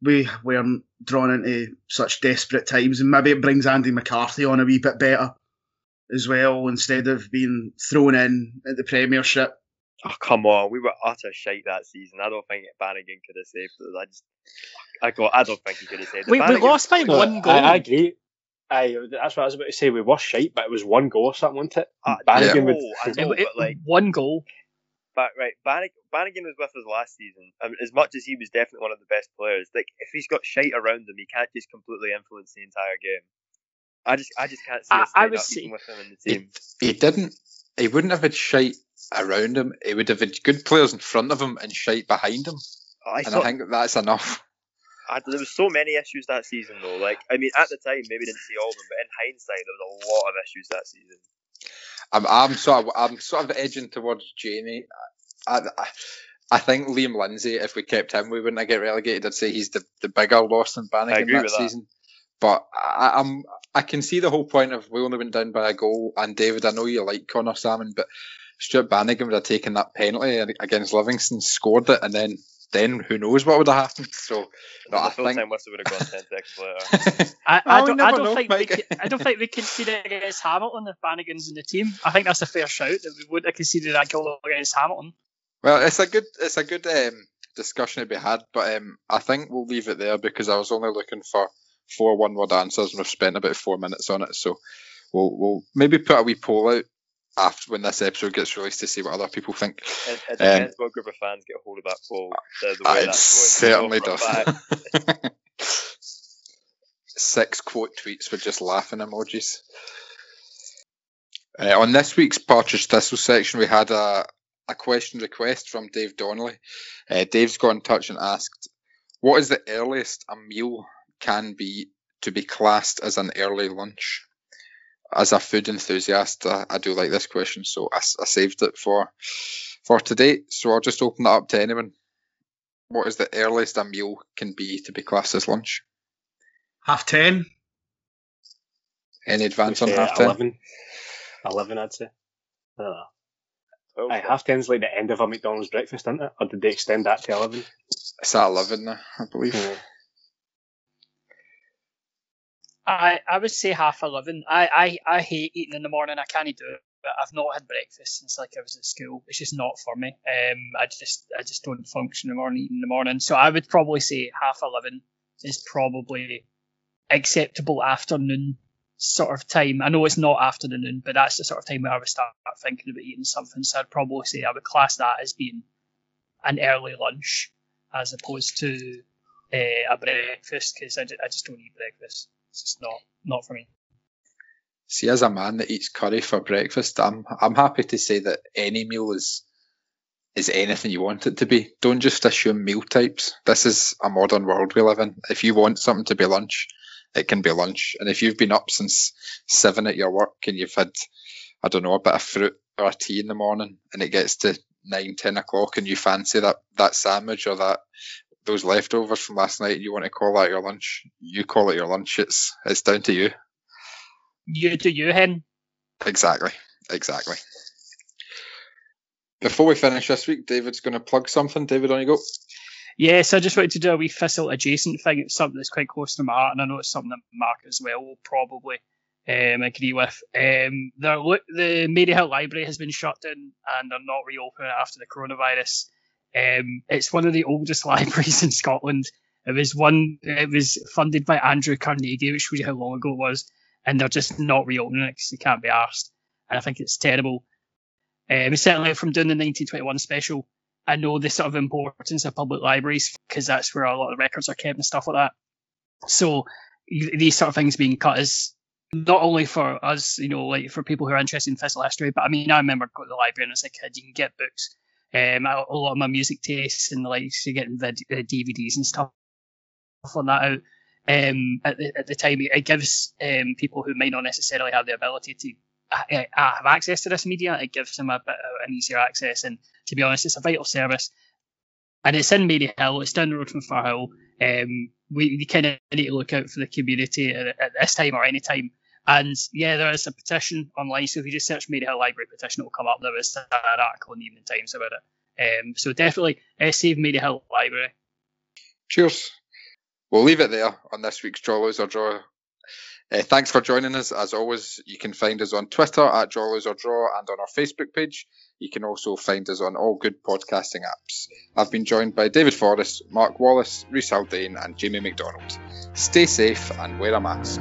we weren't drawn into such desperate times, and maybe it brings Andy McCarthy on a wee bit better as well, instead of being thrown in at the Premiership. Oh, come on, we were utter shite that season. I don't think Bannigan could have saved us. I just, I got, I don't think he could have saved us. We, we lost by one goal. I, I agree. I, that's what I was about to say. We were shite, but it was one goal or something, wasn't it? Uh, Bannigan yeah. would, I know, it, it, but like, one goal. But right, Bannigan, Bannigan was with us last season. I mean, as much as he was definitely one of the best players, like if he's got shite around him, he can't just completely influence the entire game. I just, I just can't see us staying up even with him in the team. He, he didn't. He wouldn't have had shite around him. He would have had good players in front of him and shite behind him. I and thought, I think that that's enough. I, there was so many issues that season, though. Like, I mean, at the time, maybe didn't see all of them, but in hindsight, there was a lot of issues that season. I'm, I'm sort of, I'm sort of edging towards Jamie. I, I, I think Liam Lindsay, if we kept him, we wouldn't get relegated. I'd say he's the, the bigger loss than Bannigan that, that season. But I, I'm, I can see the whole point of we only went down by a goal. And David, I know you like Connor Salmon, but Stuart Bannigan would have taken that penalty against Livingston, scored it, and then, then who knows what would have happened. So no, I think time must have would have gone ten seconds later. I, I, don't, I, don't know, think we can, I don't think we conceded against Hamilton if Bannigan's in the team. I think that's a fair shout that we would have conceded that goal against Hamilton. Well, it's a good, it's a good um, discussion to be had, but um, I think we'll leave it there because I was only looking for four one-word answers and we've spent about four minutes on it. So we'll, we'll maybe put a wee poll out after when this episode gets released to see what other people think. It, it depends um, what group of fans get a hold of that poll. The, the way it that's certainly going. does. Six quote tweets with just laughing emojis. Uh, on this week's Partick Thistle section, we had a, a question request from Dave Donnelly. Uh, Dave's got in touch and asked, what is the earliest a meal can be to be classed as an early lunch? As a food enthusiast, I, I do like this question, so I, I saved it for for today. So I'll just open it up to anyone. What is the earliest a meal can be to be classed as lunch? Half ten. Any advance on half ten? Eleven. Eleven, I'd say. I don't know. Oh, Aye, half ten's like the end of a McDonald's breakfast, isn't it? Or did they extend that to eleven? It's at eleven now, I believe. Yeah. I, I would say half eleven. I, I, I hate eating in the morning. I can't do it. But I've not had breakfast since like I was at school. It's just not for me. Um, I just I just don't function in the morning eating in the morning. So I would probably say half eleven is probably acceptable afternoon sort of time. I know it's not afternoon, but that's the sort of time where I would start thinking about eating something. So I'd probably say I would class that as being an early lunch as opposed to uh, a breakfast, because I, I just don't eat breakfast. It's just not, not for me. See, as a man that eats curry for breakfast, I'm I'm happy to say that any meal is is anything you want it to be. Don't just assume meal types. This is a modern world we live in. If you want something to be lunch, it can be lunch. And if you've been up since seven at your work and you've had, I don't know, a bit of fruit or a tea in the morning, and it gets to nine, ten o'clock, and you fancy that, that sandwich or that those leftovers from last night, you want to call that your lunch, you call it your lunch. It's it's down to you. You do you, Hen. Exactly, exactly. Before we finish this week, David's going to plug something. David, on you go. Yes, I just wanted to do a wee Thistle adjacent thing. It's something that's quite close to my heart, and I know it's something that Mark as well will probably um, agree with. Um, the, the Maryhill Library has been shut down, and they're not reopening it after the coronavirus. Um, it's one of the oldest libraries in Scotland. It was one. It was funded by Andrew Carnegie, which shows you how long ago it was, and they're just not reopening it because they can't be arsed. And I think it's terrible. Um, certainly from doing the nineteen twenty-one special, I know the sort of importance of public libraries because that's where a lot of records are kept and stuff like that. So these sort of things being cut is not only for us, you know, like for people who are interested in Thistle history, but I mean, I remember going to the library and as a kid, you can get books. Um, a lot of my music tastes and the likes, you're getting the D V Ds and stuff on that out. Um, at the, at the time, it gives um, people who might not necessarily have the ability to uh, have access to this media, it gives them a bit of an easier access. And to be honest, it's a vital service. And it's in Maryhill, it's down the road from Firhill. Um, we, we kind of need to look out for the community at, at this time or any time. And yeah, there is a petition online. So if you just search Maryhill Library petition, it will come up. There is an article in the Evening Times about it. Um, so definitely uh, save Maryhill Library. Cheers. We'll leave it there on this week's Draw, Lose or Draw. Uh, thanks for joining us. As always, you can find us on Twitter at Draw, Lose or Draw and on our Facebook page. You can also find us on all good podcasting apps. I've been joined by David Forrest, Mark Wallace, Rhys Haldane and Jamie McDonald. Stay safe and wear a mask.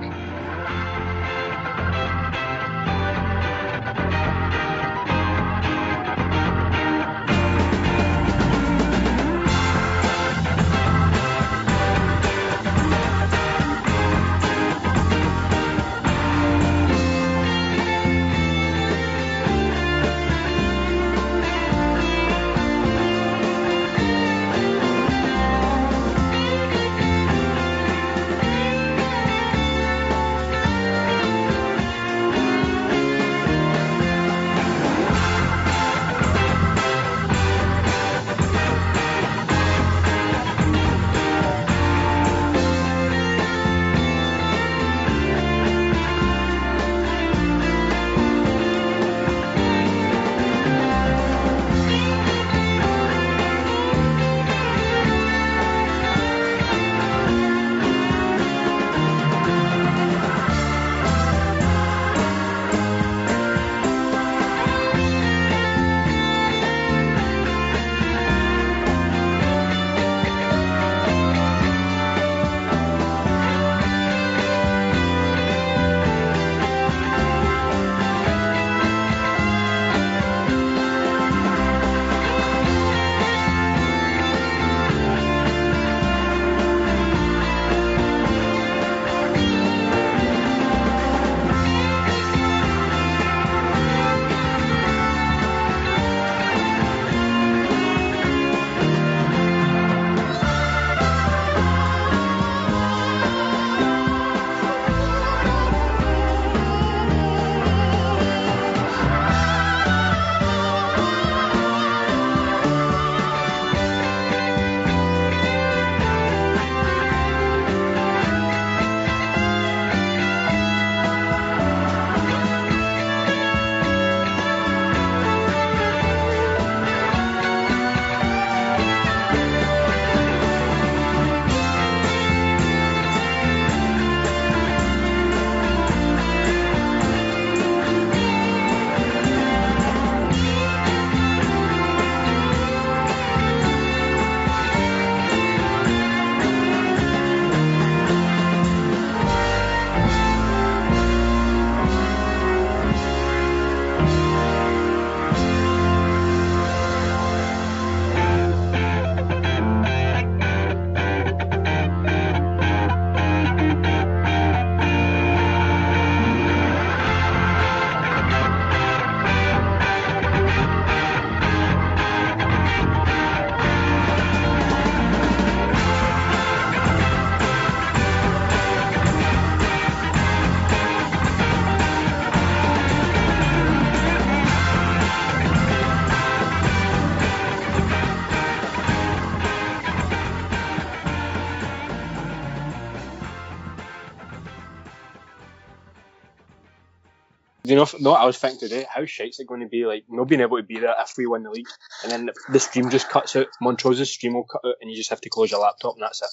you know, no, I was thinking today, how shite's it going to be, like, not being able to be there if we win the league, and then the stream just cuts out, Montrose's stream will cut out, and you just have to close your laptop, and that's it.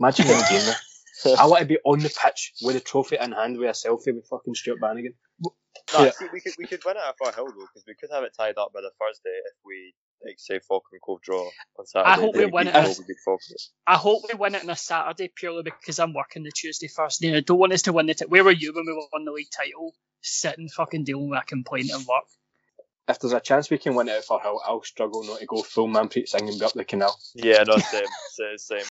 Imagine any game there. I want to be on the pitch with a trophy in hand with a selfie with fucking Stuart Bannigan. No, yeah. see, we could we could win it at Firhill though, because we could have it tied up by the Thursday if we, like, say Falkirk and Cove draw on Saturday. I hope we win it. As, I hope we win it on a Saturday purely because I'm working the Tuesday Thursday. And I don't want us to win the. T- Where were you when we won the league title? Sitting fucking dealing with a complaint and work. If there's a chance we can win it at Firhill, I'll struggle not to go full Manpreet Singh and be up the canal. Yeah, no, same, same, same.